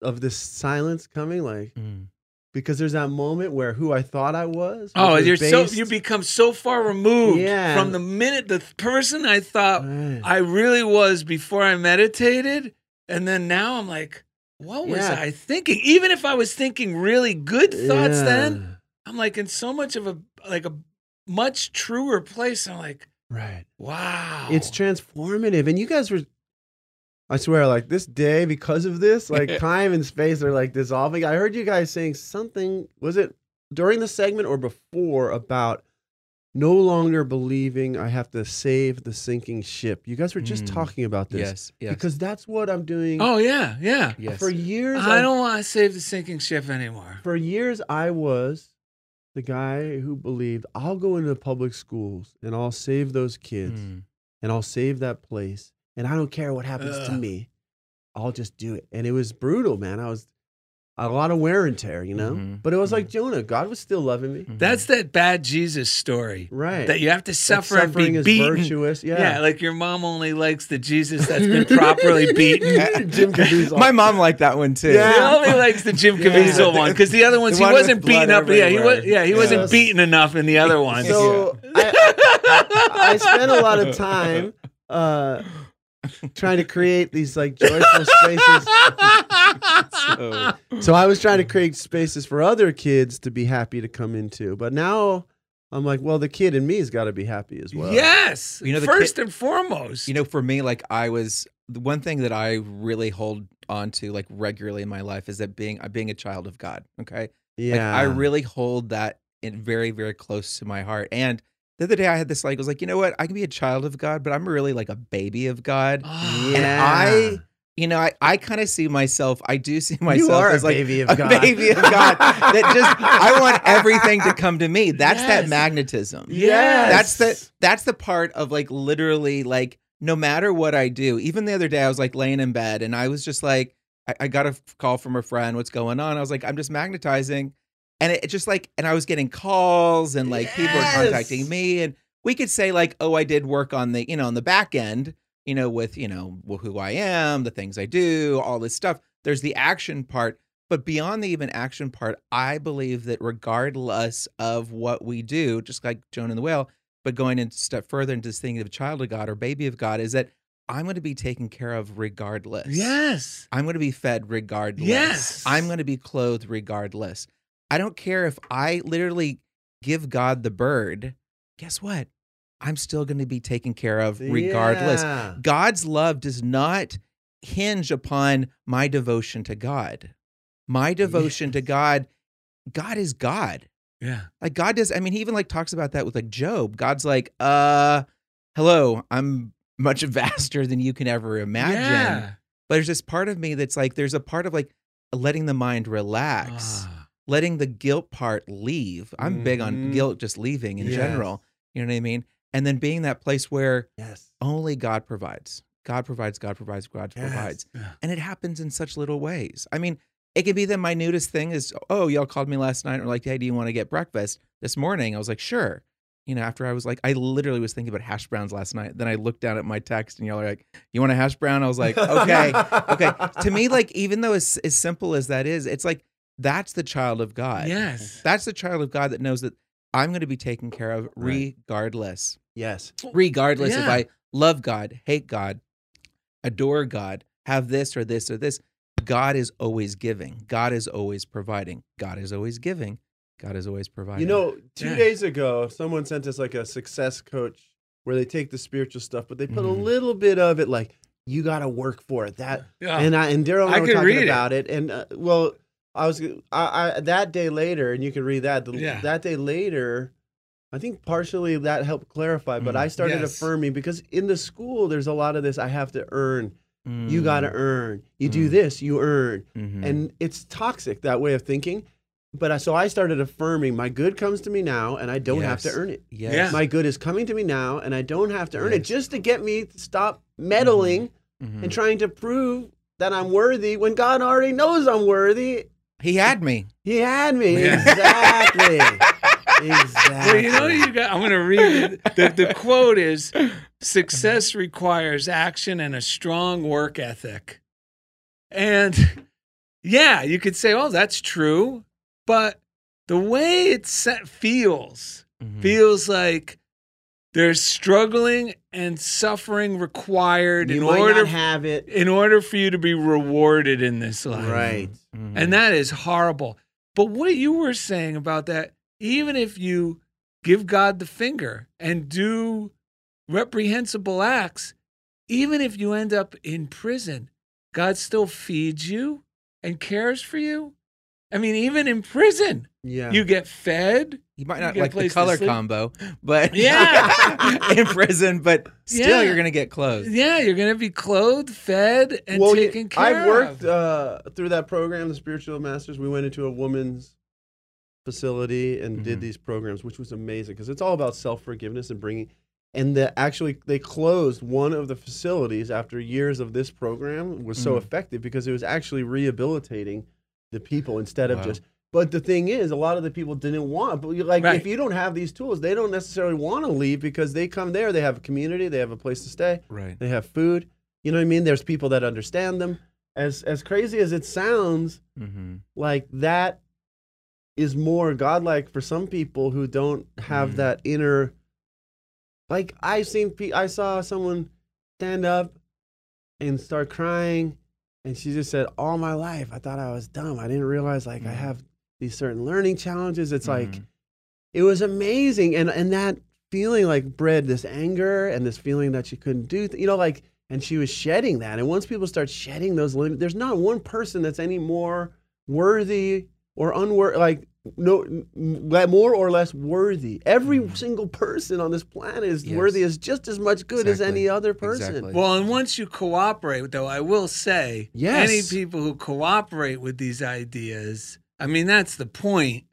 of this silence coming, like, mm. because there's that moment where who I thought I was. Oh, you're based, so you become so far removed yeah. from the minute the person I thought right. I really was before I meditated, and then now I'm like, what was yeah. I thinking? Even if I was thinking really good thoughts, yeah. then I'm like in so much of a like a much truer place. I'm like, right, wow, it's transformative. And you guys were. I swear, like this day, because of this, like time and space are like dissolving. I heard you guys saying something, was it during the segment or before, about no longer believing I have to save the sinking ship. You guys were just mm. talking about this. Yes, yes. Because that's what I'm doing. Oh, yeah, yeah. Yes. For years. I, I don't want to save the sinking ship anymore. For years, I was the guy who believed I'll go into public schools and I'll save those kids mm. and I'll save that place. And I don't care what happens Ugh. To me. I'll just do it. And it was brutal, man. I was a lot of wear and tear, you know? Mm-hmm. But it was mm-hmm. like Jonah. God was still loving me. Mm-hmm. That's that bad Jesus story. Right. That you have to suffer that suffering and be is beaten. Virtuous. Yeah. Yeah, like your mom only likes the Jesus that's been properly beaten. Jim Caviezel. My mom liked that one, too. Yeah. She only likes the Jim Caviezel yeah. one, because the other ones, the he wasn't beaten up. Everywhere. Yeah, he, was, yeah, he yeah. wasn't beaten enough in the other ones. So yeah. I, I spent a lot of time... Uh, trying to create these like joyful spaces. so, so I was trying to create spaces for other kids to be happy to come into. But now I'm like, well, the kid in me has got to be happy as well. Yes. You know, first kid, and foremost. You know, for me, like I was, the one thing that I really hold on to like regularly in my life is that being, uh, being a child of God. Okay. Yeah. Like, I really hold that in very, very close to my heart. And the other day I had this, like, I was like, you know what? I can be a child of God, but I'm really like a baby of God. Oh, and yeah. I, you know, I, I kind of see myself, I do see myself you are as a like baby of a God. baby of God. That just, I want everything to come to me. That's yes. that magnetism. Yes. That's the, that's the part of like, literally like, no matter what I do. Even the other day I was like laying in bed and I was just like, I, I got a call from a friend, what's going on? I was like, I'm just magnetizing. And it just like, and I was getting calls and like yes. people are contacting me, and we could say like, oh, I did work on the, you know, on the back end, you know, with, you know, who I am, the things I do, all this stuff. There's the action part, but beyond the even action part, I believe that regardless of what we do, just like Jonah and the whale, but going a step further into this thing of child of God or baby of God, is that I'm going to be taken care of regardless. Yes. I'm going to be fed regardless. Yes. I'm going to be clothed regardless. I don't care if I literally give God the bird. Guess what? I'm still going to be taken care of regardless. Yeah. God's love does not hinge upon my devotion to God. My devotion yes. to God, God is God. Yeah. Like God does. I mean, he even like talks about that with like Job. God's like, uh, hello, I'm much vaster than you can ever imagine. Yeah. But there's this part of me that's like, there's a part of like letting the mind relax. Ah. Letting the guilt part leave. I'm mm-hmm. big on guilt just leaving in yes. general. You know what I mean? And then being that place where yes. only God provides. God provides, God provides, God yes. provides. And it happens in such little ways. I mean, It could be the minutest thing is, oh, y'all called me last night or like, hey, do you want to get breakfast this morning? I was like, sure. You know, after I was like, I literally was thinking about hash browns last night. Then I looked down at my text and y'all are like, you want a hash brown? I was like, okay, okay. To me, like, even though it's as simple as that is, it's like, that's the child of God. Yes. That's the child of God that knows that I'm going to be taken care of regardless. Right. Yes. Regardless yeah. if I love God, hate God, adore God, have this or this or this. God is always giving. God is always providing. God is always giving. God is always providing. You know, two yeah. days ago, someone sent us like a success coach where they take the spiritual stuff, but they put mm-hmm. a little bit of it like, you got to work for it. That yeah. And I and Daryl and I, I were talking about it. it. And uh, well... I was I, I that day later, and you can read that. The, yeah. That day later, I think partially that helped clarify, but mm, I started yes. affirming because in the school, there's a lot of this, I have to earn. Mm. You got to earn. You mm. do this, you earn. Mm-hmm. And it's toxic, that way of thinking. But I, so I started affirming, my good comes to me now, and I don't yes. have to earn it. Yes. Yes. My good is coming to me now, and I don't have to earn yes. it, just to get me to stop meddling mm-hmm. and trying to prove that I'm worthy when God already knows I'm worthy. He had me. He had me. Yeah. Exactly. Exactly. Well, you know, you got. I'm going to read it. The, the quote is, success requires action and a strong work ethic. And yeah, you could say, oh, that's true. But the way it feels, mm-hmm. feels like there's struggling and suffering required you in might order not have it. in order for you to be rewarded in this life. Right. Mm-hmm. And that is horrible. But what you were saying about that, even if you give God the finger and do reprehensible acts, even if you end up in prison, God still feeds you and cares for you. I mean, even in prison, yeah. you get fed. You might not you like the color combo, but yeah, in prison, but still yeah. you're going to get clothed. Yeah, you're going to be clothed, fed, and well, taken you, care I've of. I've worked uh, through that program, the Spiritual Masters. We went into a woman's facility and mm-hmm. did these programs, which was amazing because it's all about self-forgiveness and bringing, and the, actually they closed one of the facilities after years of this program was mm-hmm. so effective because it was actually rehabilitating the people instead of wow. just, but the thing is, a lot of the people didn't want, but you're like, right. if you don't have these tools, they don't necessarily want to leave because they come there, they have a community, they have a place to stay, right. they have food, you know what I mean? There's people that understand them. As, as crazy as it sounds, mm-hmm. like that is more godlike for some people who don't have mm-hmm. that inner, like I've seen, I saw someone stand up and start crying. And she just said, all my life, I thought I was dumb. I didn't realize, like, mm-hmm. I have these certain learning challenges. It's mm-hmm. like, it was amazing. And and that feeling, like, bred this anger and this feeling that she couldn't do, you know, like, and she was shedding that. And once people start shedding those limits, there's not one person that's any more worthy or unworthy, like, no, more or less worthy. Every mm-hmm. single person on this planet is yes. worthy as just as much good exactly. as any other person. Exactly. Well, and once you cooperate, though, I will say, yes. any people who cooperate with these ideas, I mean, that's the point.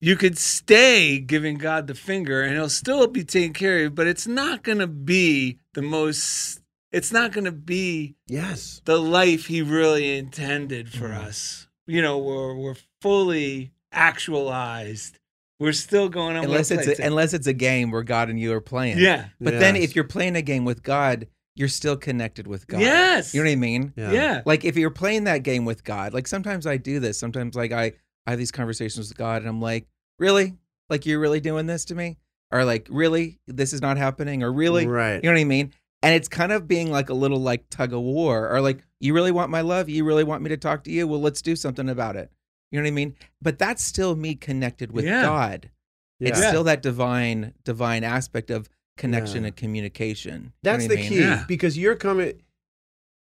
You could stay giving God the finger and he'll still be taking care of you, but it's not going to be the most, it's not going to be yes. the life he really intended for mm-hmm. us. You know, we're, we're fully actualized. We're still going on unless it's a, unless it's a game where God and you are playing. Yeah. But yes. then if you're playing a game with God, you're still connected with God. Yes. You know what I mean? Yeah. yeah. Like if you're playing that game with God, like sometimes I do this. Sometimes like I, I have these conversations with God and I'm like, really? Like you're really doing this to me? Or like, really? This is not happening? Or really? Right. You know what I mean? And it's kind of being like a little like tug of war or like, you really want my love? You really want me to talk to you? Well, let's do something about it. You know what I mean? But that's still me connected with yeah. God. Yeah. It's still that divine, divine aspect of connection yeah. and communication. That's you know the mean? Key yeah. because you're coming.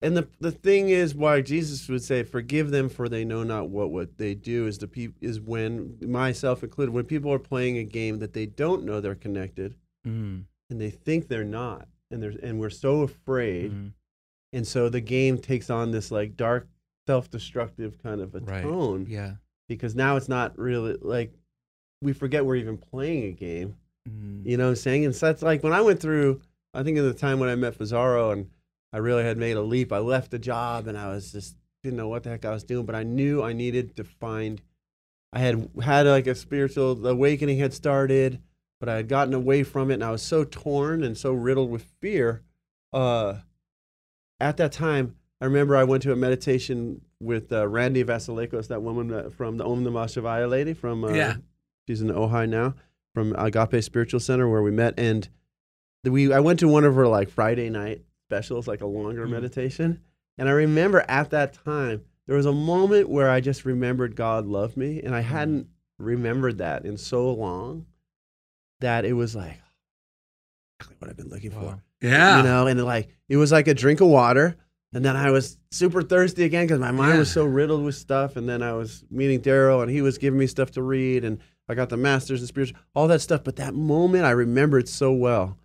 And the the thing is, why Jesus would say, "Forgive them, for they know not what what they do." Is the people is when myself included, when people are playing a game that they don't know they're connected, mm. and they think they're not, and there's and we're so afraid, mm. and so the game takes on this like dark, self-destructive kind of a right. tone. Yeah. Because now it's not really like we forget we're even playing a game. Mm. You know what I'm saying? And so that's like when I went through, I think at the time when I met Bizarro and I really had made a leap, I left the job and I was just didn't know what the heck I was doing, but I knew I needed to find. I had had like a spiritual awakening had started, but I had gotten away from it, and I was so torn and so riddled with fear. Uh, at that time, I remember I went to a meditation with uh, Randy Vasilekos, that woman from the Om Namah Shivaya lady from, uh, yeah. she's in Ojai now, from Agape Spiritual Center where we met, and we I went to one of her like Friday night specials, like a longer mm-hmm. meditation, and I remember at that time, there was a moment where I just remembered God loved me, and I hadn't remembered that in so long that it was like, what I've been looking wow. for. Yeah. You know, and it like, it was like a drink of water, and then I was super thirsty again because my mind yeah. was so riddled with stuff, and then I was meeting Daryl, and he was giving me stuff to read, and I got the Masters in Spiritual, all that stuff, but that moment I remembered so well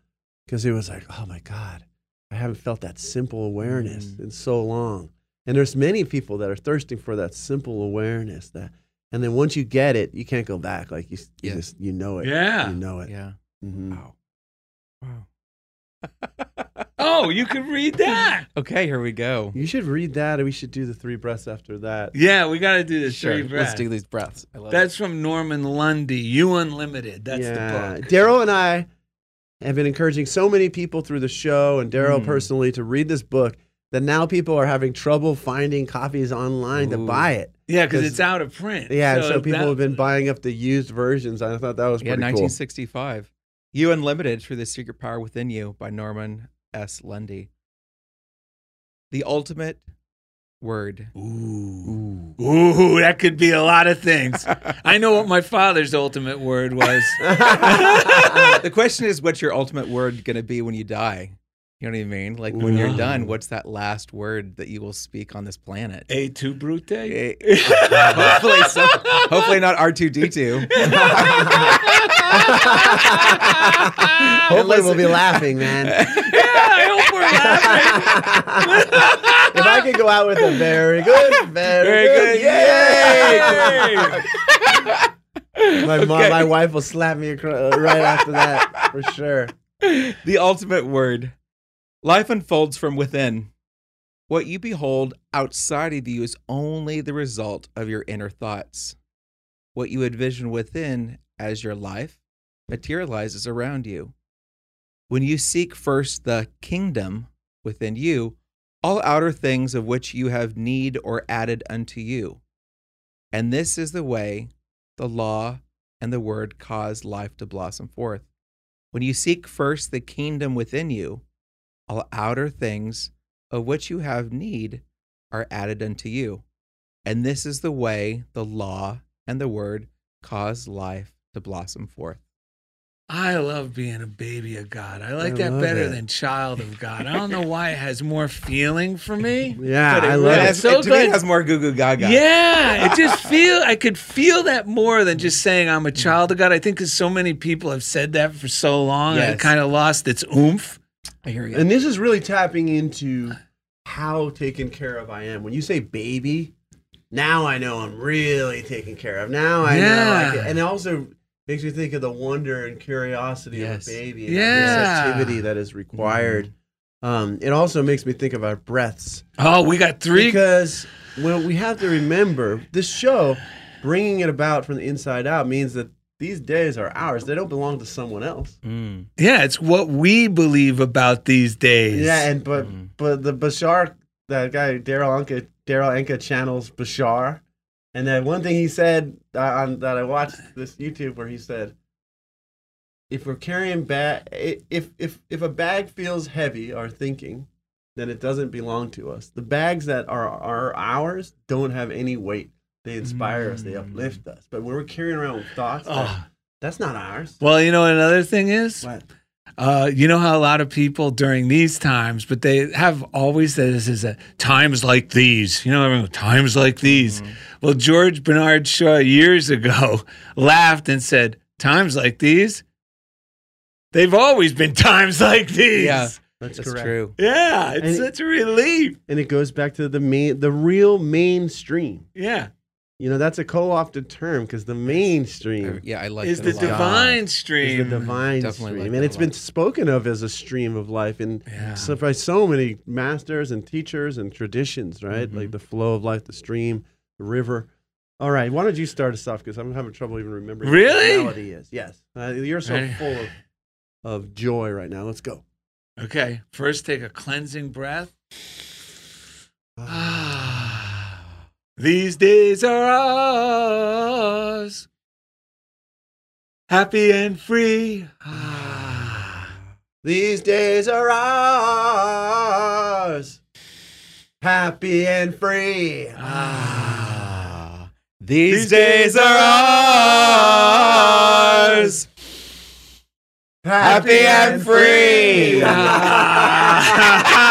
because it was like, oh my God, I haven't felt that simple awareness mm. in so long. And there's many people that are thirsting for that simple awareness. That, and then once you get it, you can't go back. Like you, you yeah. just you know it. Yeah, you know it. Yeah. Mm-hmm. Wow. Wow. Oh, you can read that. Okay, here we go. You should read that, and we should do the three breaths after that. Yeah, we got to do the sure. three breaths. Let's do these breaths. I love That's it. From Norman Lundy. You Unlimited. That's yeah. the book. Daryl and I have been encouraging so many people through the show, and Daryl mm. personally, to read this book. That now people are having trouble finding copies online Ooh. To buy it. Yeah, because it's out of print. Yeah, so, so people that, have been buying up the used versions. I thought that was yeah, pretty nineteen sixty-five. Cool. You Unlimited, Through the Secret Power Within You by Norman S. Lundy. The ultimate word. Ooh. Ooh, Ooh that could be a lot of things. I know what my father's ultimate word was. The question is, what's your ultimate word going to be when you die? You know what I mean? Like when Whoa. You're done, what's that last word that you will speak on this planet? A two Brute? A hopefully, so, hopefully not R two D two. Hopefully we'll be laughing, man. Yeah, I hope we're laughing. If I could go out with a very good, very, very good, yay! Yay. my, okay. mom, my wife will slap me across, uh, right after that, for sure. The ultimate word. Life unfolds from within. What you behold outside of you is only the result of your inner thoughts. What you envision within as your life materializes around you. When you seek first the kingdom within you, all outer things of which you have need are added unto you. And this is the way the law and the word cause life to blossom forth. When you seek first the kingdom within you, all outer things of which you have need are added unto you. And this is the way the law and the word cause life to blossom forth. I love being a baby of God. I like I that better it. Than child of God. I don't know why it has more feeling for me. Yeah, but it I love really it. So it, to me it has more goo goo gaga. Yeah, it just feel I could feel that more than just saying I'm a child of God. I think because so many people have said that for so long, yes. and it kind of lost its oomph. I hear you. And this is really tapping into how taken care of I am. When you say baby, now I know I'm really taken care of. Now I yeah. know. I and it also makes me think of the wonder and curiosity yes. of a baby and yeah. the receptivity that is required. Mm-hmm. um, it also makes me think of our breaths. Oh, we got three? Because when we have to remember, this show, bringing it about from the inside out, means that these days are ours. They don't belong to someone else. Mm. Yeah, it's what we believe about these days. Yeah, and but mm. but the Bashar, that guy Daryl Anka, Daryl Anka channels Bashar, and then one thing he said uh, on, that I watched this YouTube where he said, "If we're carrying bag, if if if a bag feels heavy, our thinking, then it doesn't belong to us. The bags that are are ours don't have any weight." They inspire us. They uplift us. But when we're carrying around with thoughts, oh. that, that's not ours. Well, you know what another thing is? What? Uh, you know how a lot of people during these times, but they have always said this is a times like these. You know, everyone, times like these. Mm-hmm. Well, George Bernard Shaw years ago laughed and said, times like these, they've always been times like these. Yeah. That's, That's true. Yeah, it's and such it, a relief. And it goes back to the main, the real mainstream. Yeah. You know, that's a co-opted term because the mainstream yeah, I like is the divine stream. Is the divine Definitely stream. Like and it's been spoken of as a stream of life and yeah. so by so many masters and teachers and traditions, right? Mm-hmm. Like the flow of life, the stream, the river. All right, why don't you start us off because I'm having trouble even remembering really? what the reality is. Yes. Uh, you're so right. full of, of joy right now. Let's go. Okay, first take a cleansing breath. Ah. These days are ours, happy and free. Ah. These days are ours, happy and free. Ah. These, These days are ours, happy and, and free. free. Ah.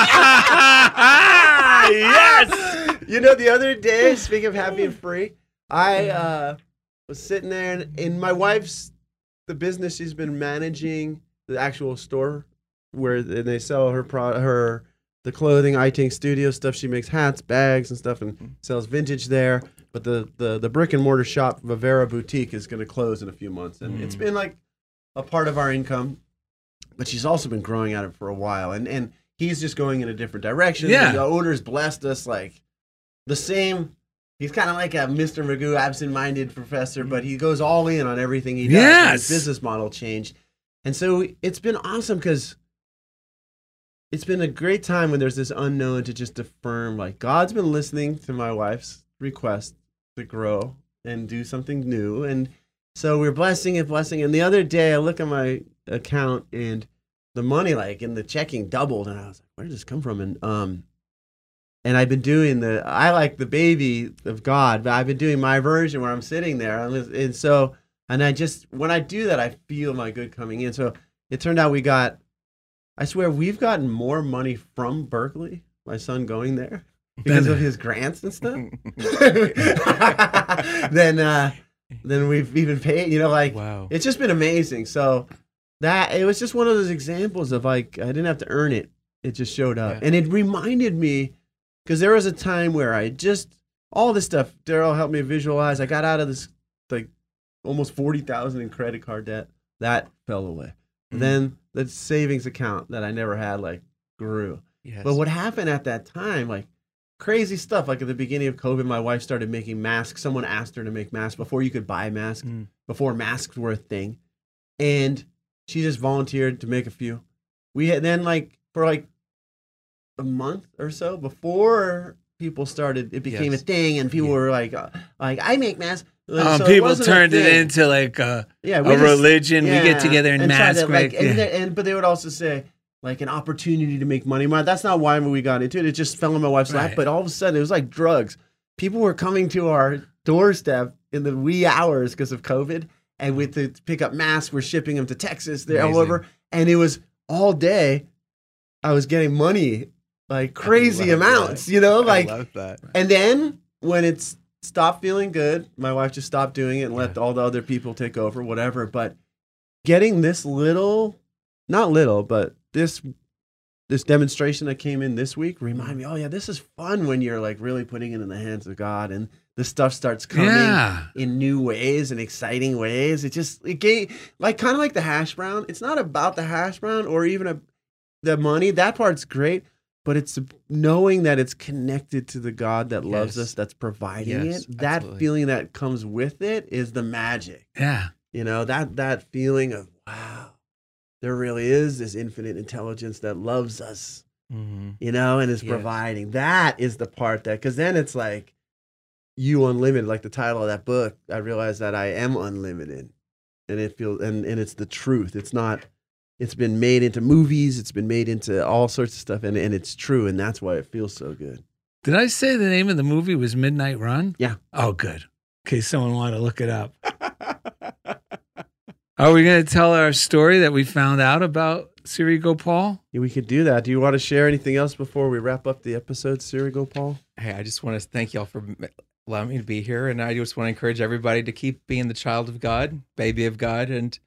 Yes! You know, the other day, speaking of happy and free, I uh, was sitting there, and, and my wife's, the business she's been managing, the actual store where they sell her pro her the clothing, iTank Studio stuff. She makes hats, bags, and stuff, and sells vintage there. But the the, the brick and mortar shop, Vivera Boutique, is going to close in a few months, and mm. it's been like a part of our income. But she's also been growing at it for a while, and and he's just going in a different direction. Yeah, the owner's blessed us like. The same, he's kind of like a Mister Magoo, absent-minded professor, but he goes all in on everything he does. Yes. His business model changed. And so it's been awesome because it's been a great time when there's this unknown to just affirm, like, God's been listening to my wife's request to grow and do something new. And so we're blessing and blessing. And the other day, I look at my account, and the money, like, in the checking doubled. And I was like, where did this come from? And, um... And I've been doing the, I like the baby of God, but I've been doing my version where I'm sitting there. And so, and I just, when I do that, I feel my good coming in. So it turned out we got, I swear, we've gotten more money from Berkeley, my son going there, because of his grants and stuff, than, uh, than we've even paid, you know, like, wow. It's just been amazing. So that, it was just one of those examples of like, I didn't have to earn it. It just showed up. Yeah. And it reminded me, because there was a time where I just, all this stuff, Daryl helped me visualize. I got out of this, like, almost forty thousand dollars in credit card debt. That fell away. Mm-hmm. Then the savings account that I never had, like, grew. Yes. But what happened at that time, like, crazy stuff. Like, at the beginning of COVID, my wife started making masks. Someone asked her to make masks before you could buy masks, mm. before masks were a thing. And she just volunteered to make a few. We had then, like, for, like, a month or so before people started, it became yes. a thing, and people yeah. were like, uh, "Like I make masks." Um, so people it turned it into like a, yeah, a just, religion. Yeah, we get together and, and mask, to, like, right? and, yeah. and but they would also say like an opportunity to make money. That's not why we got into it. It just fell in my wife's right. lap. But all of a sudden, it was like drugs. People were coming to our doorstep in the wee hours because of COVID, and with the pick up masks, we're shipping them to Texas, there, all over, and it was all day. I was getting money. Like crazy amounts, that. you know, like, I love that. And then when it's stopped feeling good, my wife just stopped doing it and yeah. let all the other people take over, whatever. But getting this little, not little, but this, this demonstration that came in this week reminded me, oh yeah, this is fun when you're like really putting it in the hands of God and the stuff starts coming yeah. in new ways and exciting ways. It just, it gave, like, kind of like the hash brown. It's not about the hash brown or even a, the money. That part's great. But it's knowing that it's connected to the God that yes. loves us, that's providing yes, it. That absolutely. feeling that comes with it is the magic. Yeah. You know, that that feeling of, wow, there really is this infinite intelligence that loves us, mm-hmm. you know, and is yes. providing. That is the part that, because then it's like, you unlimited, like the title of that book, I realized that I am unlimited. And it feels, and, and it's the truth. It's not. It's been made into movies. It's been made into all sorts of stuff, and, and it's true, and that's why it feels so good. Did I say the name of the movie was Midnight Run? Yeah. Oh, good. In case someone wanted to look it up. Are we going to tell our story that we found out about Siri Gopal? Yeah, we could do that. Do you want to share anything else before we wrap up the episode, Siri Gopal? Hey, I just want to thank y'all for allowing me to be here, and I just want to encourage everybody to keep being the child of God, baby of God, and...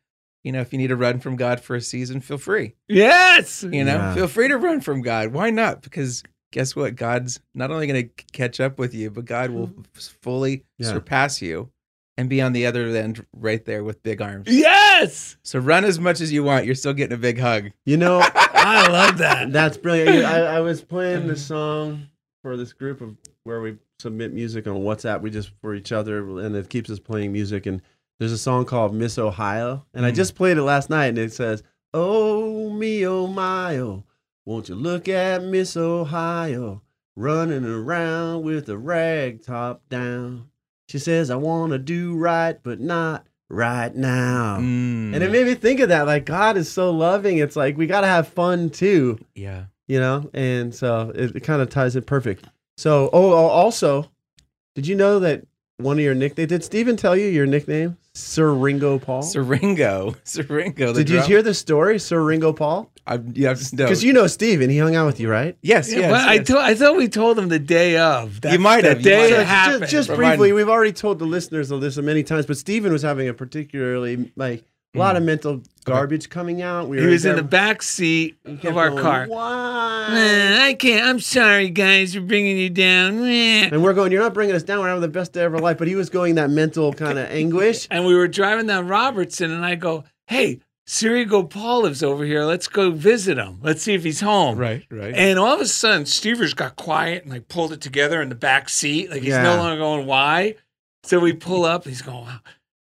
You know, if you need to run from God for a season, feel free. Yes! You know, yeah. feel free to run from God. Why not? Because guess what? God's not only going to catch up with you, but God will fully yeah. surpass you and be on the other end right there with big arms. Yes! So run as much as you want. You're still getting a big hug. You know, I love that. That's brilliant. I, I was playing this song for this group of where we submit music on WhatsApp. We just for each other, and it keeps us playing music. And there's a song called Miss Ohio, and mm. I just played it last night, and it says, "Oh, me, oh, my, oh. Won't you look at Miss Ohio running around with a rag top down? She says, I want to do right, but not right now." Mm. And it made me think of that. Like, God is so loving. It's like, we got to have fun too. Yeah. You know? And so it, it kind of ties it perfect. So, oh, also, did you know that one of your nicknames, did Steven tell you your nickname? Sir Ringo Paul? Sir Ringo. Sir Ringo. Did drum. you hear the story, Sir Ringo Paul? I, yeah, I've just Because you know Steven, he hung out with you, right? Yes, yeah, yes, well, yes. I, told, I thought we told him the day of. That, you might have. The day it happened. Just, just briefly, we've already told the listeners of this many times, but Steven was having a particularly, like, a lot of mental garbage okay. coming out. We he were was there. in the back seat of our going, car. Why? I can't. I'm sorry, guys. You're bringing you down. And we're going, you're not bringing us down. We're having the best day of our life. But he was going that mental kind of anguish. And we were driving down Robertson, and I go, hey, Siri Gopal lives over here. Let's go visit him. Let's see if he's home. Right, right. And all of a sudden, Stever's got quiet and like pulled it together in the back seat. Like he's yeah. no longer going, why? So we pull up. And he's going, wow.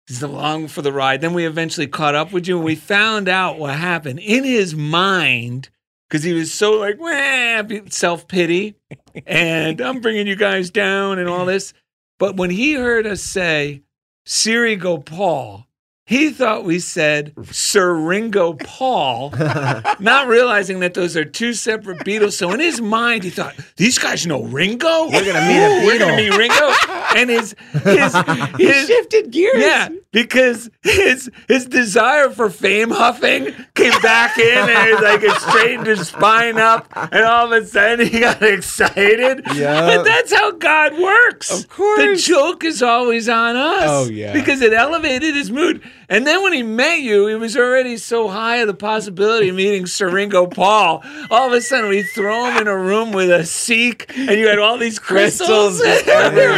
He's along for the ride. Then we eventually caught up with you, and we found out what happened. In his mind, because he was so like, self-pity, and I'm bringing you guys down and all this. But when he heard us say, Siri Gopal, he thought we said Sir Ringo Paul, not realizing that those are two separate Beatles. So in his mind, he thought, these guys know Ringo? We're going to meet a Beatle. We're going to meet Ringo. And his, his, his shifted gears. Yeah, because his his desire for fame huffing came back in, and it, like, it straightened his spine up, and all of a sudden he got excited. Yeah, but that's how God works. Of course, the joke is always on us. Oh yeah, because it elevated his mood. And then when he met you, he was already so high of the possibility of meeting Sir Ringo Paul. All of a sudden, we throw him in a room with a Sikh, and you had all these crystals everywhere.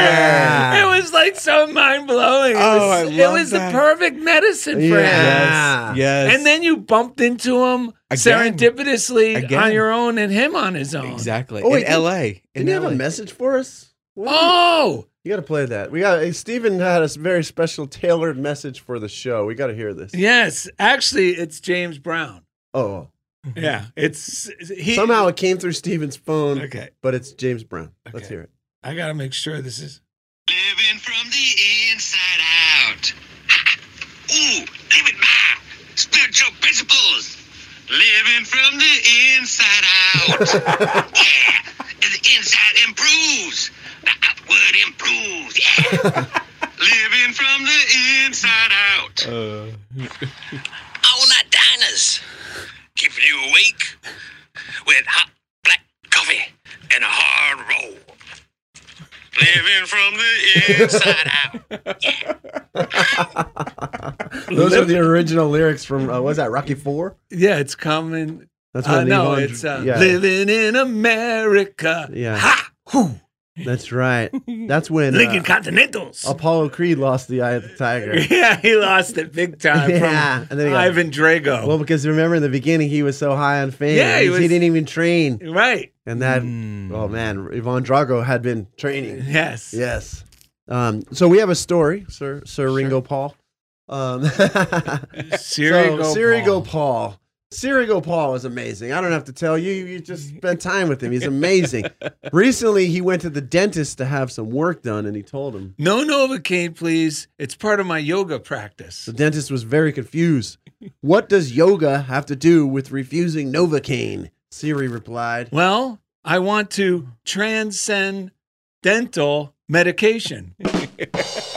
Yeah. It was like so mind-blowing. Oh, I love that. It was the perfect medicine for yeah. him. Yes, yes. And then you bumped into him Again. serendipitously Again. on your own and him on his own. Exactly. Oh, in did, L A. Didn't you have a message for us? What oh! You got to play that. We got Steven had a very special tailored message for the show. We got to hear this. Yes, actually, it's James Brown. Oh, yeah, it's he, somehow it came through Steven's phone. Okay, but it's James Brown. Okay. Let's hear it. I got to make sure this is living from the inside out. Ooh, living by spiritual principles. Living from the inside out. Yeah, the inside improves. The outward improves, yeah. Living from the inside out. Uh. All night diners, keeping you awake with hot black coffee and a hard roll. Living from the inside out. Yeah. Those are the original lyrics from uh, what's that, Rocky Four? Yeah, it's coming. That's what uh, no, on, it's uh, yeah. living in America. Yeah. Ha! Whew. That's right. That's when Lincoln uh, Continentals. Apollo Creed lost the eye of the tiger. Yeah, he lost it big time. Yeah, from and then Ivan Drago. Well, because remember in the beginning he was so high on fame. Yeah, he, was, he didn't even train. Right. And that mm. oh man, Ivan Drago had been training. Yes. Yes. Um, so we have a story, Sir Sir Ringo sure. Paul. Um, Siri so, Gopal. Siri Gopal. Siri Gopal is amazing. I don't have to tell you. You just spent time with him. He's amazing. Recently, he went to the dentist to have some work done, and he told him, "No Novocaine, please. It's part of my yoga practice." The dentist was very confused. "What does yoga have to do with refusing Novocaine?" Siri replied, "Well, I want to transcend dental medication."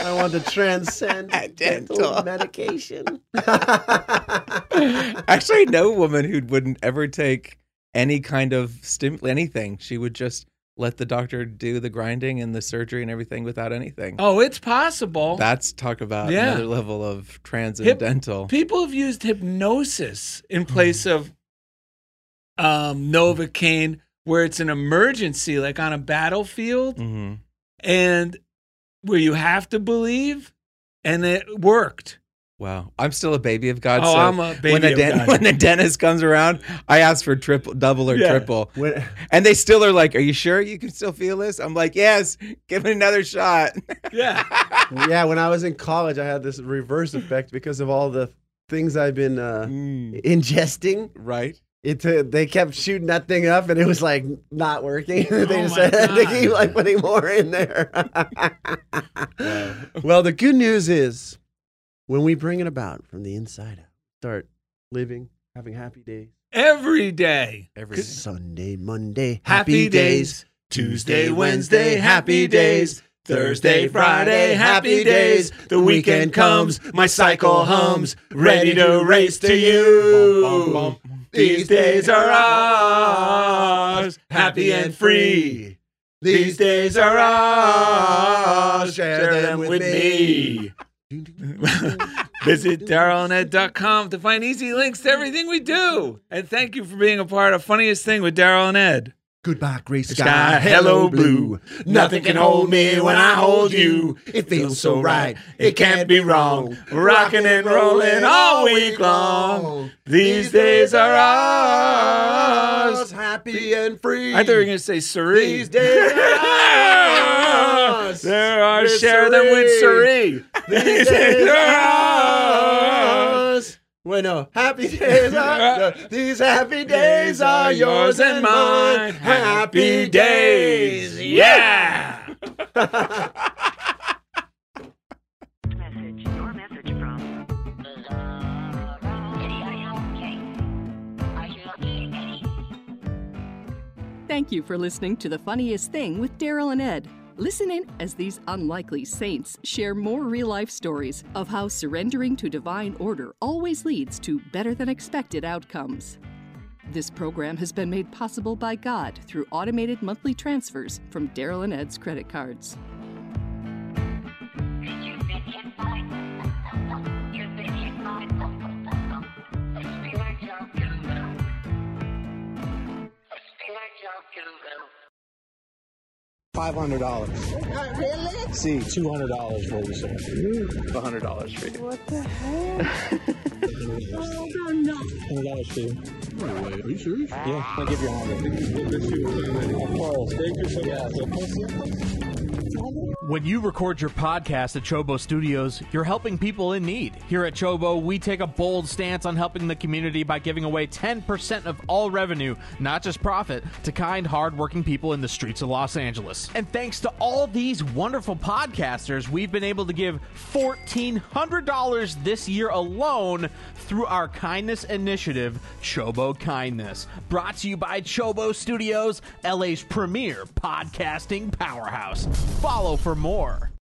I want to transcend dental, dental medication. Actually, no woman who wouldn't ever take any kind of stim- anything. She would just let the doctor do the grinding and the surgery and everything without anything. Oh, it's possible. That's talk about yeah. another level of transcendental. Hip- people have used hypnosis in place of um, Novocaine where it's an emergency, like on a battlefield, mm-hmm. and where you have to believe, and it worked. Wow. I'm still a baby of God. Oh, so I'm a baby when a of den- God. When the dentist comes around, I ask for triple, double or yeah. triple. When- and they still are like, are you sure you can still feel this? I'm like, yes, give it another shot. Yeah. Yeah, when I was in college, I had this reverse effect because of all the things I've been uh, mm. ingesting. Right. It uh, they kept shooting that thing up, and it was like not working. they oh just said they keep like putting more in there. Wow. Well, the good news is, when we bring it about from the inside out, start living, having happy days every day. Every day. Sunday, Monday, happy days. Tuesday, Wednesday, happy days. Thursday, Friday, happy days. The weekend comes, my cycle hums, ready to race to you. Bum, bum, bum. These days are ours, happy and free. These days are ours, share them with me. Visit Daryl and Ed dot com to find easy links to everything we do. And thank you for being a part of Funniest Thing with Daryl and Ed. Goodbye, gray sky, sky, hello blue. Nothing can hold me when I hold you. It feels so right, it can't be wrong. Rocking and rolling all week long. These days are ours, happy and free. I thought you were going to say Siri. These days are ours. There are, share them with Siri. These days are ours. Well, no, happy days are, these happy days are yours and mine. Happy days, yeah! Message, your message from... Thank you for listening to The Funniest Thing with Daryl and Ed. Listen in as these unlikely saints share more real-life stories of how surrendering to divine order always leads to better-than-expected outcomes. This program has been made possible by God through automated monthly transfers from Daryl and Ed's credit cards. five hundred dollars. Not really? See, two hundred dollars for you, sir. one hundred dollars for you. What the hell? one hundred dollars for you. Wait, wait, are you serious? Yeah, I'll give you one hundred dollars. When you record your podcast at Chobo Studios, you're helping people in need. Here at Chobo, we take a bold stance on helping the community by giving away ten percent of all revenue, not just profit, to kind, hardworking people in the streets of Los Angeles. And thanks to all these wonderful podcasters, we've been able to give one thousand four hundred dollars this year alone through our kindness initiative, Chobo Kindness. Brought to you by Chobo Studios, L A's premier podcasting powerhouse. Follow for more.